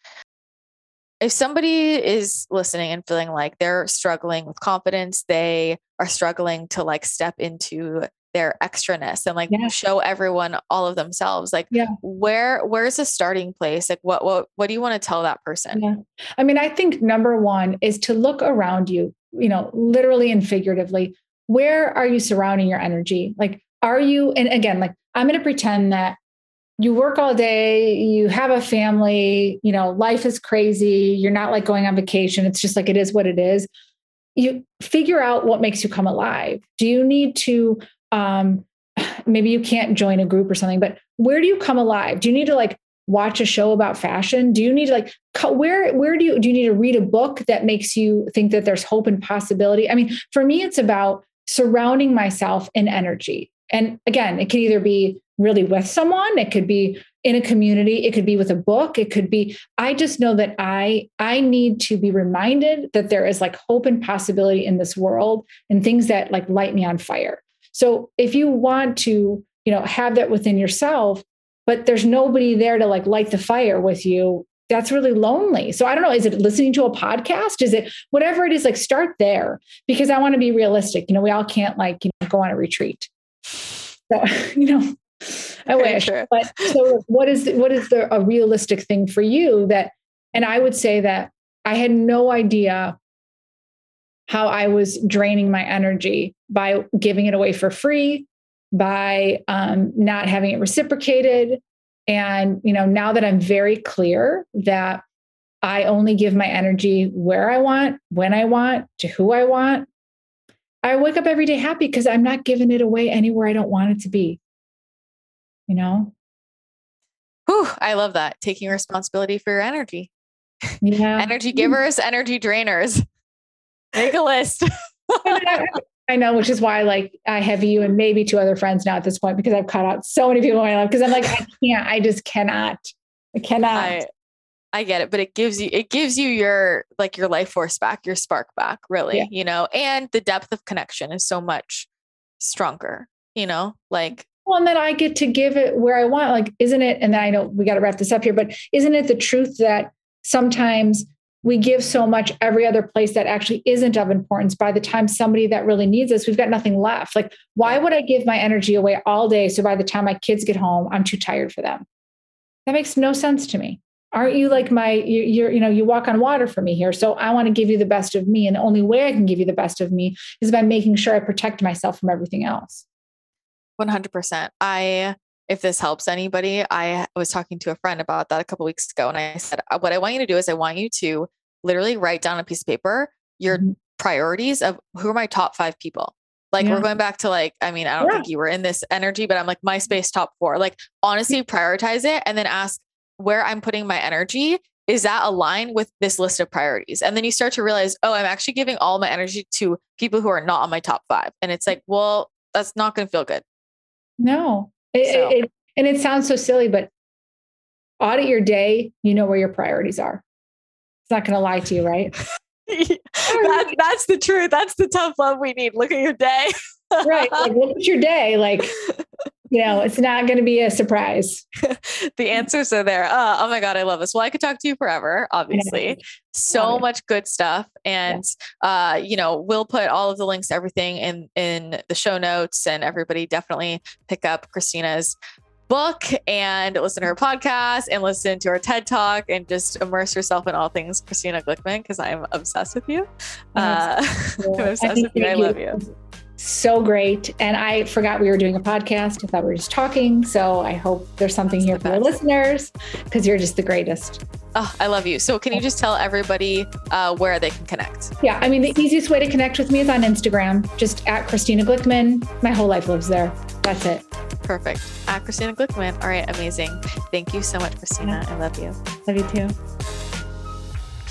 if somebody is listening and feeling like they're struggling with confidence, they are struggling to like step into their extraness and like yeah. show everyone all of themselves. Like yeah. where, where's the starting place? Like what, what, what do you want to tell that person? Yeah. I mean, I think number one is to look around you, you know, literally and figuratively. Where are you surrounding your energy? Like, are you, and again, like, I'm going to pretend that you work all day, you have a family, you know, life is crazy. You're not like going on vacation. It's just like, it is what it is. You figure out what makes you come alive. Do you need to, um, maybe you can't join a group or something, but where do you come alive? Do you need to like watch a show about fashion? Do you need to like, where, where do you, do you need to read a book that makes you think that there's hope and possibility? I mean, for me, it's about surrounding myself in energy. And again, it can either be really with someone, it could be in a community, it could be with a book, it could be, I just know that I, I need to be reminded that there is like hope and possibility in this world and things that like light me on fire. So if you want to, you know, have that within yourself, but there's nobody there to like light the fire with you, that's really lonely. So I don't know, is it listening to a podcast? Is it whatever it is, like start there, because I want to be realistic. You know, we all can't like, you know, go on a retreat. So, you know, I Very wish, true. But so what is, what is the, a realistic thing for you that, and I would say that I had no idea how I was draining my energy by giving it away for free, by, um, not having it reciprocated. And, you know, now that I'm very clear that I only give my energy where I want, when I want, to who I want, I wake up every day happy because I'm not giving it away anywhere I don't want it to be, you know? Whew, I love that. Taking responsibility for your energy. Yeah. Energy givers, energy drainers. Make a list. I know, which is why like I have you and maybe two other friends now at this point, because I've cut out so many people in my life. Cause I'm like, I can't, I just cannot, I cannot. I, I get it. But it gives you, it gives you your, like your life force back, your spark back really, yeah. you know, and the depth of connection is so much stronger, you know, like. Well, and then I get to give it where I want, like, isn't it? And then I know we got to wrap this up here, but isn't it the truth that sometimes we give so much every other place that actually isn't of importance? By the time somebody that really needs us, we've got nothing left. Like, why would I give my energy away all day? So by the time my kids get home, I'm too tired for them. That makes no sense to me. Aren't you like my, you, you're, you know, you walk on water for me here. So I want to give you the best of me. And the only way I can give you the best of me is by making sure I protect myself from everything else. one hundred percent. I, if this helps anybody, I was talking to a friend about that a couple of weeks ago. And I said, what I want you to do is I want you to literally write down a piece of paper, your mm-hmm. priorities of who are my top five people. Like yeah. we're going back to like, I mean, I don't yeah. think you were in this energy, but I'm like MySpace top four, like honestly prioritize it and then ask where I'm putting my energy. Is that aligned with this list of priorities? And then you start to realize, oh, I'm actually giving all my energy to people who are not on my top five. And it's like, well, that's not going to feel good. No. It, so. it, and it sounds so silly, but audit your day. You know where your priorities are. It's not going to lie to you, right? that, that's the truth. That's the tough love we need. Look at your day. Right. Like, look at your day. Like, you know, it's not going to be a surprise. The answers are there. Uh, oh my God. I love this. Well, I could talk to you forever, obviously. So much good stuff. And, yeah. uh, you know, we'll put all of the links to everything in, in the show notes, and everybody definitely pick up Christina's book and listen to her podcast and listen to her TED talk and just immerse yourself in all things Christina Glickman. Cause I'm obsessed with you. Uh, cool. I'm obsessed with you. I love you. So great. And I forgot we were doing a podcast. I thought we were just talking. So I hope there's something That's here the for our listeners, because you're just the greatest. Oh, I love you. So can you just tell everybody uh, where they can connect? Yeah. I mean, the easiest way to connect with me is on Instagram, just at Christina Glickman. My whole life lives there. That's it. Perfect. Uh, Christina Glickman. All right. Amazing. Thank you so much, Christina. Yeah. I love you. Love you too.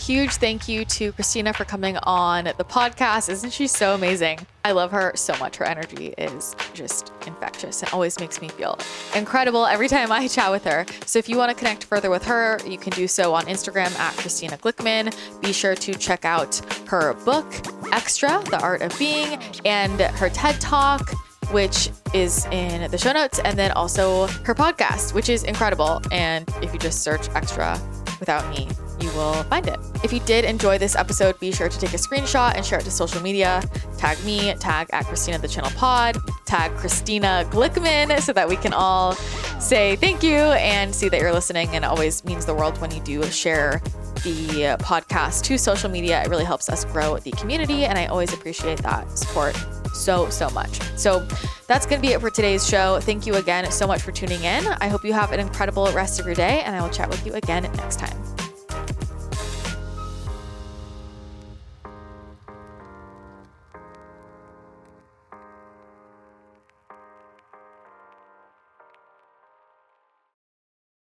Huge thank you to Christina for coming on the podcast. Isn't she so amazing? I love her so much. Her energy is just infectious and always makes me feel incredible every time I chat with her. So if you want to connect further with her, you can do so on Instagram at Christina Glickman. Be sure to check out her book, Extra: The Art of Being, and her TED Talk, which is in the show notes, and then also her podcast, which is incredible. And if you just search Extra without me, you will find it. If you did enjoy this episode, be sure to take a screenshot and share it to social media. Tag me, tag at Christina the Channel Pod, tag Christina Glickman, so that we can all say thank you and see that you're listening. And it always means the world when you do share the podcast to social media. It really helps us grow the community, and I always appreciate that support so, so much. So that's going to be it for today's show. Thank you again so much for tuning in. I hope you have an incredible rest of your day, and I will chat with you again next time.